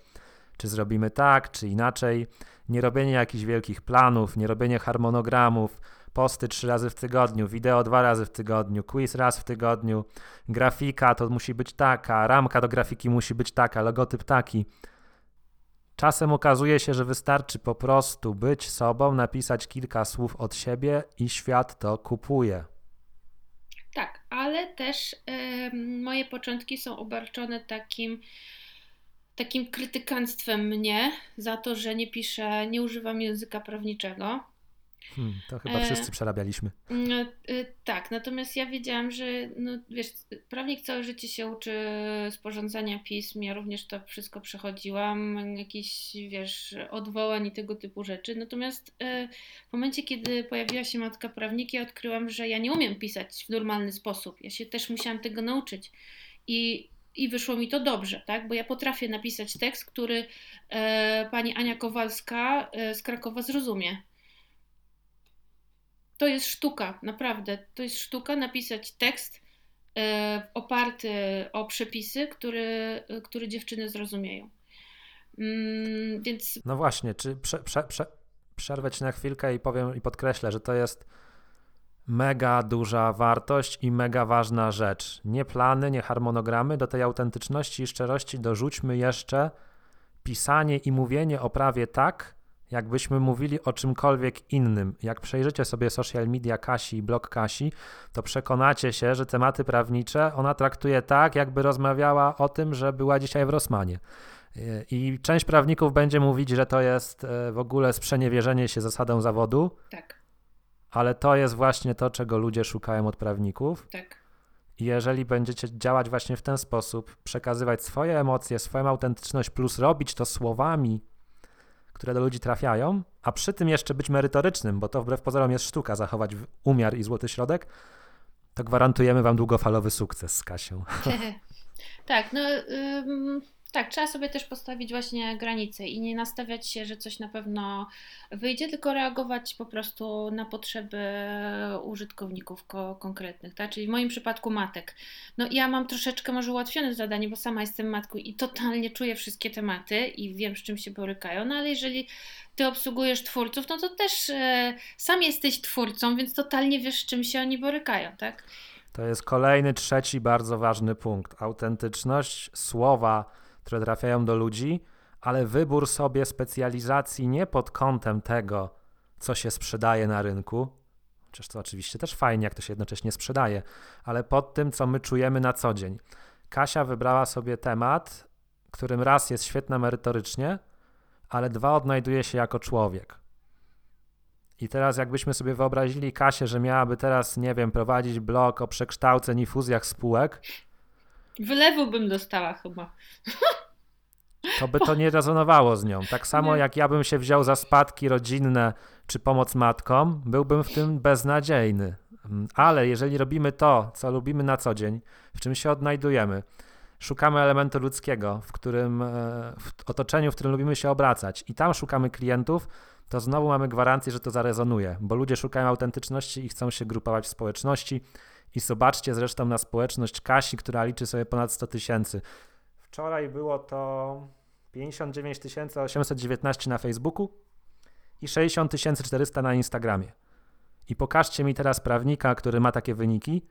czy zrobimy tak, czy inaczej, nie robienie jakichś wielkich planów, nie robienie harmonogramów, posty 3 razy w tygodniu, wideo 2 razy w tygodniu, quiz raz w tygodniu, grafika to musi być taka, ramka do grafiki musi być taka, logotyp taki. Czasem okazuje się, że wystarczy po prostu być sobą, napisać kilka słów od siebie i świat to kupuje. Tak, ale też moje początki są obarczone takim krytykanstwem mnie za to, że nie piszę, nie używam języka prawniczego. To chyba wszyscy przerabialiśmy. Tak, natomiast ja wiedziałam, że prawnik całe życie się uczy sporządzania pism, ja również to wszystko przechodziłam, jakichś odwołań i tego typu rzeczy. Natomiast w momencie, kiedy pojawiła się matka prawnik, ja odkryłam, że ja nie umiem pisać w normalny sposób. Ja się też musiałam tego nauczyć. I wyszło mi to dobrze, tak? Bo ja potrafię napisać tekst, który pani Ania Kowalska z Krakowa zrozumie. To jest sztuka, naprawdę. To jest sztuka napisać tekst oparty o przepisy, który dziewczyny zrozumieją. Więc... No właśnie, czy przerwę ci na chwilkę i powiem i podkreślę, że to jest mega duża wartość i mega ważna rzecz. Nie plany, nie harmonogramy. Do tej autentyczności i szczerości dorzućmy jeszcze pisanie i mówienie o prawie tak, jakbyśmy mówili o czymkolwiek innym. Jak przejrzycie sobie social media Kasi i blog Kasi, to przekonacie się, że tematy prawnicze ona traktuje tak, jakby rozmawiała o tym, że była dzisiaj w Rosmanie. I część prawników będzie mówić, że to jest w ogóle sprzeniewierzenie się zasadą zawodu. Tak. Ale to jest właśnie to, czego ludzie szukają od prawników. Tak. I jeżeli będziecie działać właśnie w ten sposób, przekazywać swoje emocje, swoją autentyczność, plus robić to słowami, które do ludzi trafiają, a przy tym jeszcze być merytorycznym, bo to wbrew pozorom jest sztuka, zachować umiar i złoty środek, to gwarantujemy wam długofalowy sukces z Kasią. Tak, tak, trzeba sobie też postawić właśnie granice i nie nastawiać się, że coś na pewno wyjdzie, tylko reagować po prostu na potrzeby użytkowników konkretnych, tak? Czyli w moim przypadku matek. No ja mam troszeczkę może ułatwione zadanie, bo sama jestem matką i totalnie czuję wszystkie tematy i wiem, z czym się borykają, no ale jeżeli ty obsługujesz twórców, no to też sam jesteś twórcą, więc totalnie wiesz, z czym się oni borykają, tak? To jest kolejny, 3. bardzo ważny punkt. Autentyczność, słowa, które trafiają do ludzi, ale wybór sobie specjalizacji nie pod kątem tego, co się sprzedaje na rynku, chociaż to oczywiście też fajnie, jak to się jednocześnie sprzedaje, ale pod tym, co my czujemy na co dzień. Kasia wybrała sobie temat, którym raz jest świetna merytorycznie, ale 2 odnajduje się jako człowiek. I teraz jakbyśmy sobie wyobrazili Kasię, że miałaby teraz, nie wiem, prowadzić blog o przekształceniu i fuzjach spółek. Wylewu bym dostała chyba. To by to nie rezonowało z nią. Tak samo jak ja bym się wziął za spadki rodzinne czy pomoc matkom, byłbym w tym beznadziejny. Ale jeżeli robimy to, co lubimy na co dzień, w czym się odnajdujemy, szukamy elementu ludzkiego, w otoczeniu, w którym lubimy się obracać i tam szukamy klientów, to znowu mamy gwarancję, że to zarezonuje, bo ludzie szukają autentyczności i chcą się grupować w społeczności. I zobaczcie zresztą na społeczność Kasi, która liczy sobie ponad 100 000. Wczoraj było to 59 819 na Facebooku i 60 400 na Instagramie. I pokażcie mi teraz prawnika, który ma takie wyniki,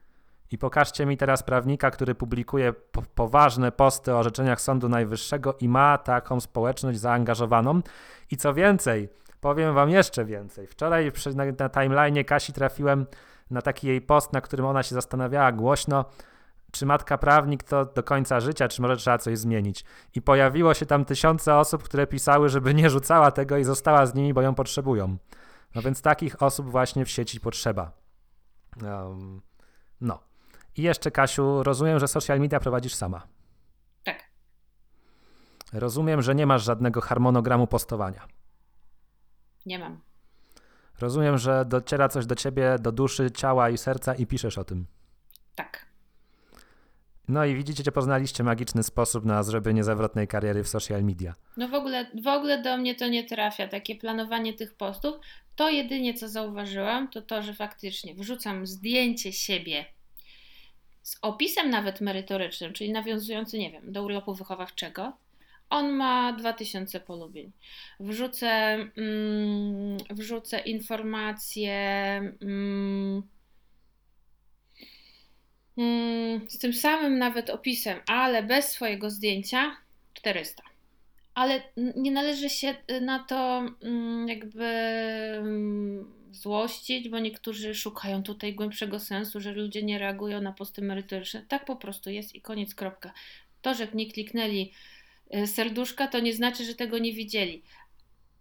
i pokażcie mi teraz prawnika, który publikuje poważne posty o orzeczeniach Sądu Najwyższego i ma taką społeczność zaangażowaną. I co więcej, powiem wam jeszcze więcej. Wczoraj na timeline'ie Kasi trafiłem na taki jej post, na którym ona się zastanawiała głośno, czy matka prawnik to do końca życia, czy może trzeba coś zmienić. I pojawiło się tam 1000 osób, które pisały, żeby nie rzucała tego i została z nimi, bo ją potrzebują. No więc takich osób właśnie w sieci potrzeba. I jeszcze, Kasiu, rozumiem, że social media prowadzisz sama. Tak. Rozumiem, że nie masz żadnego harmonogramu postowania. Nie mam. Rozumiem, że dociera coś do ciebie, do duszy, ciała i serca i piszesz o tym. Tak. No i widzicie, że poznaliście magiczny sposób na zrobienie zawrotnej kariery w social media. No w ogóle do mnie to nie trafia, takie planowanie tych postów. To jedynie, co zauważyłam, to, że faktycznie wrzucam zdjęcie siebie z opisem nawet merytorycznym, czyli nawiązujący, nie wiem, do urlopu wychowawczego. On ma 2000 polubień. Wrzucę informacje z tym samym nawet opisem, ale bez swojego zdjęcia 400. Ale nie należy się na to złościć, bo niektórzy szukają tutaj głębszego sensu, że ludzie nie reagują na posty merytoryczne. Tak po prostu jest i koniec, kropka. To, że nie kliknęli serduszka, to nie znaczy, że tego nie widzieli.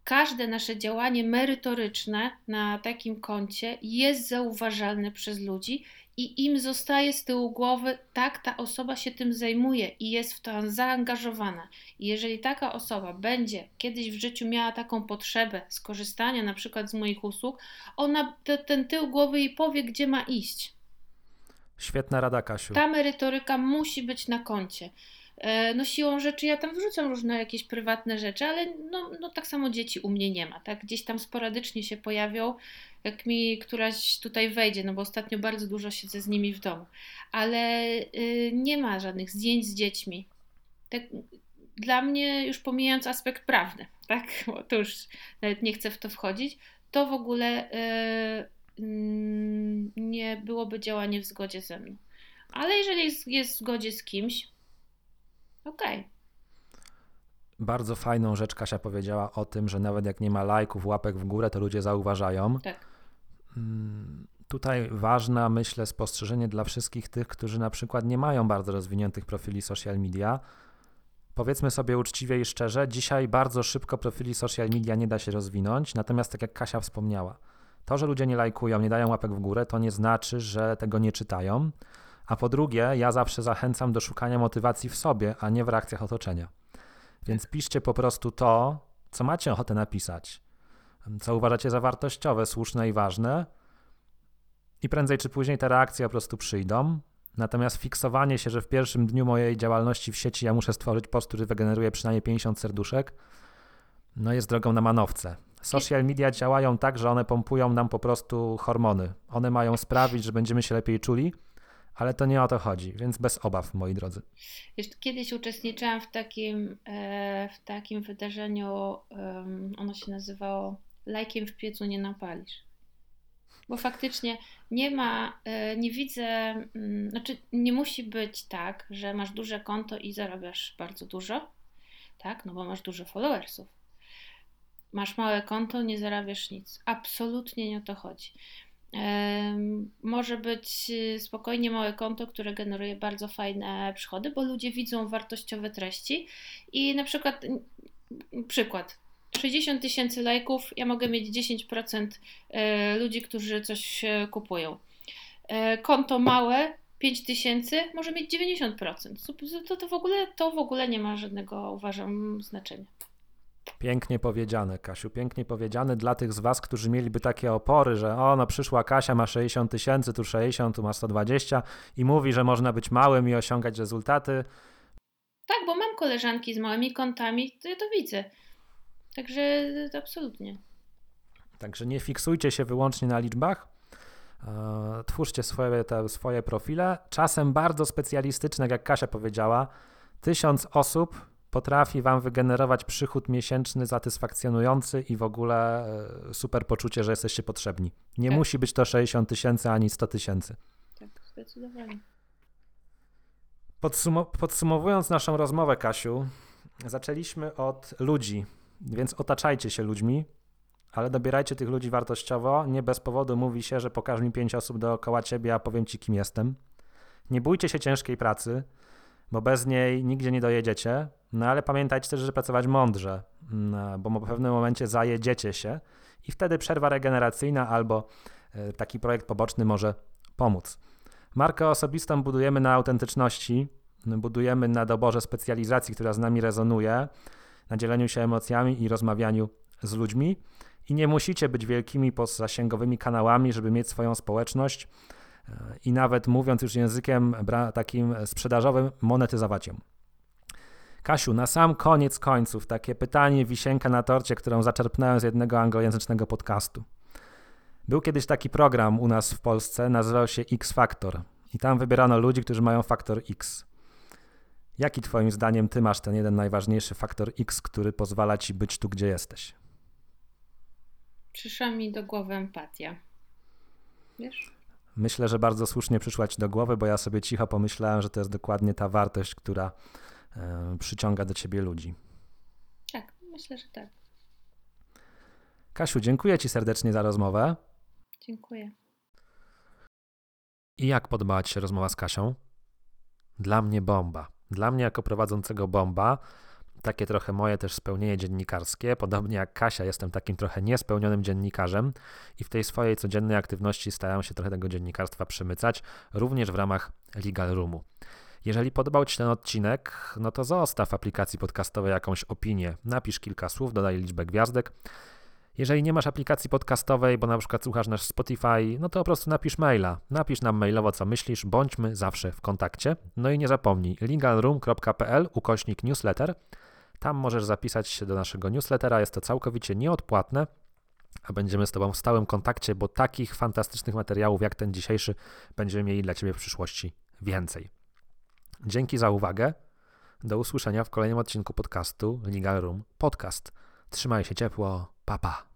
Każde nasze działanie merytoryczne na takim koncie jest zauważalne przez ludzi i im zostaje z tyłu głowy, tak, ta osoba się tym zajmuje i jest w to zaangażowana. I jeżeli taka osoba będzie kiedyś w życiu miała taką potrzebę skorzystania na przykład z moich usług, ona ten tył głowy jej powie, gdzie ma iść. Świetna rada, Kasiu. Ta merytoryka musi być na koncie. No siłą rzeczy ja tam wrzucam różne jakieś prywatne rzeczy, ale no tak samo dzieci u mnie nie ma, tak? Gdzieś tam sporadycznie się pojawią, jak mi któraś tutaj wejdzie, no bo ostatnio bardzo dużo siedzę z nimi w domu, ale nie ma żadnych zdjęć z dziećmi. Tak, dla mnie, już pomijając aspekt prawny, tak? Bo to już nawet nie chcę w to wchodzić, to w ogóle nie byłoby działanie w zgodzie ze mną. Ale jeżeli jest w zgodzie z kimś, okej. Bardzo fajną rzecz Kasia powiedziała o tym, że nawet jak nie ma lajków, łapek w górę, to ludzie zauważają. Tak. Tutaj ważne, myślę, spostrzeżenie dla wszystkich tych, którzy na przykład nie mają bardzo rozwiniętych profili social media. Powiedzmy sobie uczciwie i szczerze, dzisiaj bardzo szybko profili social media nie da się rozwinąć, natomiast tak jak Kasia wspomniała, to, że ludzie nie lajkują, nie dają łapek w górę, to nie znaczy, że tego nie czytają. A po drugie, ja zawsze zachęcam do szukania motywacji w sobie, a nie w reakcjach otoczenia. Więc piszcie po prostu to, co macie ochotę napisać, co uważacie za wartościowe, słuszne i ważne. I prędzej czy później te reakcje po prostu przyjdą. Natomiast fiksowanie się, że w pierwszym dniu mojej działalności w sieci ja muszę stworzyć post, który wygeneruje przynajmniej 50 serduszek, jest drogą na manowce. Social media działają tak, że one pompują nam po prostu hormony. One mają sprawić, że będziemy się lepiej czuli, ale to nie o to chodzi, więc bez obaw, moi drodzy. Jeszcze kiedyś uczestniczyłam w takim wydarzeniu, ono się nazywało Lajkiem w piecu nie napalisz. Bo faktycznie nie musi być tak, że masz duże konto i zarabiasz bardzo dużo, tak? No bo masz dużo followersów. Masz małe konto, nie zarabiasz nic. Absolutnie nie o to chodzi. Może być spokojnie małe konto, które generuje bardzo fajne przychody, bo ludzie widzą wartościowe treści i na przykład 60 000 lajków, ja mogę mieć 10% ludzi, którzy coś kupują. Konto małe, 5 000, może mieć 90%. To w ogóle nie ma żadnego, uważam, znaczenia. Pięknie powiedziane, Kasiu, pięknie powiedziane. Dla tych z Was, którzy mieliby takie opory, że przyszła Kasia, ma 60 000, tu 60, tu ma 120 i mówi, że można być małym i osiągać rezultaty. Tak, bo mam koleżanki z małymi kontami, to widzę. Także absolutnie. Także nie fiksujcie się wyłącznie na liczbach. Twórzcie swoje profile. Czasem bardzo specjalistyczne, jak Kasia powiedziała. 1000 osób potrafi Wam wygenerować przychód miesięczny satysfakcjonujący i w ogóle super poczucie, że jesteście potrzebni. Nie tak. Musi być to 60 000 ani 100 000. Tak, zdecydowanie. Podsumowując naszą rozmowę, Kasiu, zaczęliśmy od ludzi, więc otaczajcie się ludźmi, ale dobierajcie tych ludzi wartościowo. Nie bez powodu mówi się, że pokaż mi 5 osób dookoła ciebie, a powiem ci, kim jestem. Nie bójcie się ciężkiej pracy, bo bez niej nigdzie nie dojedziecie, ale pamiętajcie też, że pracować mądrze, bo w pewnym momencie zajedziecie się i wtedy przerwa regeneracyjna albo taki projekt poboczny może pomóc. Markę osobistą budujemy na autentyczności, budujemy na doborze specjalizacji, która z nami rezonuje, na dzieleniu się emocjami i rozmawianiu z ludźmi. I nie musicie być wielkimi pozasięgowymi kanałami, żeby mieć swoją społeczność i nawet mówiąc już językiem takim sprzedażowym, monetyzować ją. Kasiu, na sam koniec końców takie pytanie, wisienka na torcie, którą zaczerpnąłem z jednego anglojęzycznego podcastu. Był kiedyś taki program u nas w Polsce, nazywał się X Factor i tam wybierano ludzi, którzy mają faktor X. Jaki twoim zdaniem ty masz ten jeden najważniejszy faktor X, który pozwala ci być tu, gdzie jesteś? Przyszła mi do głowy empatia. Wiesz? Myślę, że bardzo słusznie przyszła ci do głowy, bo ja sobie cicho pomyślałem, że to jest dokładnie ta wartość, która przyciąga do ciebie ludzi. Tak, myślę, że tak. Kasiu, dziękuję ci serdecznie za rozmowę. Dziękuję. I jak podobała ci się rozmowa z Kasią? Dla mnie bomba. Dla mnie jako prowadzącego bomba, takie trochę moje też spełnienie dziennikarskie. Podobnie jak Kasia, jestem takim trochę niespełnionym dziennikarzem i w tej swojej codziennej aktywności staram się trochę tego dziennikarstwa przemycać, również w ramach Legal Roomu. Jeżeli podobał Ci ten odcinek, to zostaw aplikacji podcastowej jakąś opinię. Napisz kilka słów, dodaj liczbę gwiazdek. Jeżeli nie masz aplikacji podcastowej, bo na przykład słuchasz nas Spotify, to po prostu napisz maila. Napisz nam mailowo, co myślisz, bądźmy zawsze w kontakcie. I nie zapomnij, legalroom.pl/newsletter. Tam możesz zapisać się do naszego newslettera, jest to całkowicie nieodpłatne, a będziemy z Tobą w stałym kontakcie, bo takich fantastycznych materiałów jak ten dzisiejszy będziemy mieli dla Ciebie w przyszłości więcej. Dzięki za uwagę, do usłyszenia w kolejnym odcinku podcastu Legal Room Podcast. Trzymaj się ciepło, pa pa!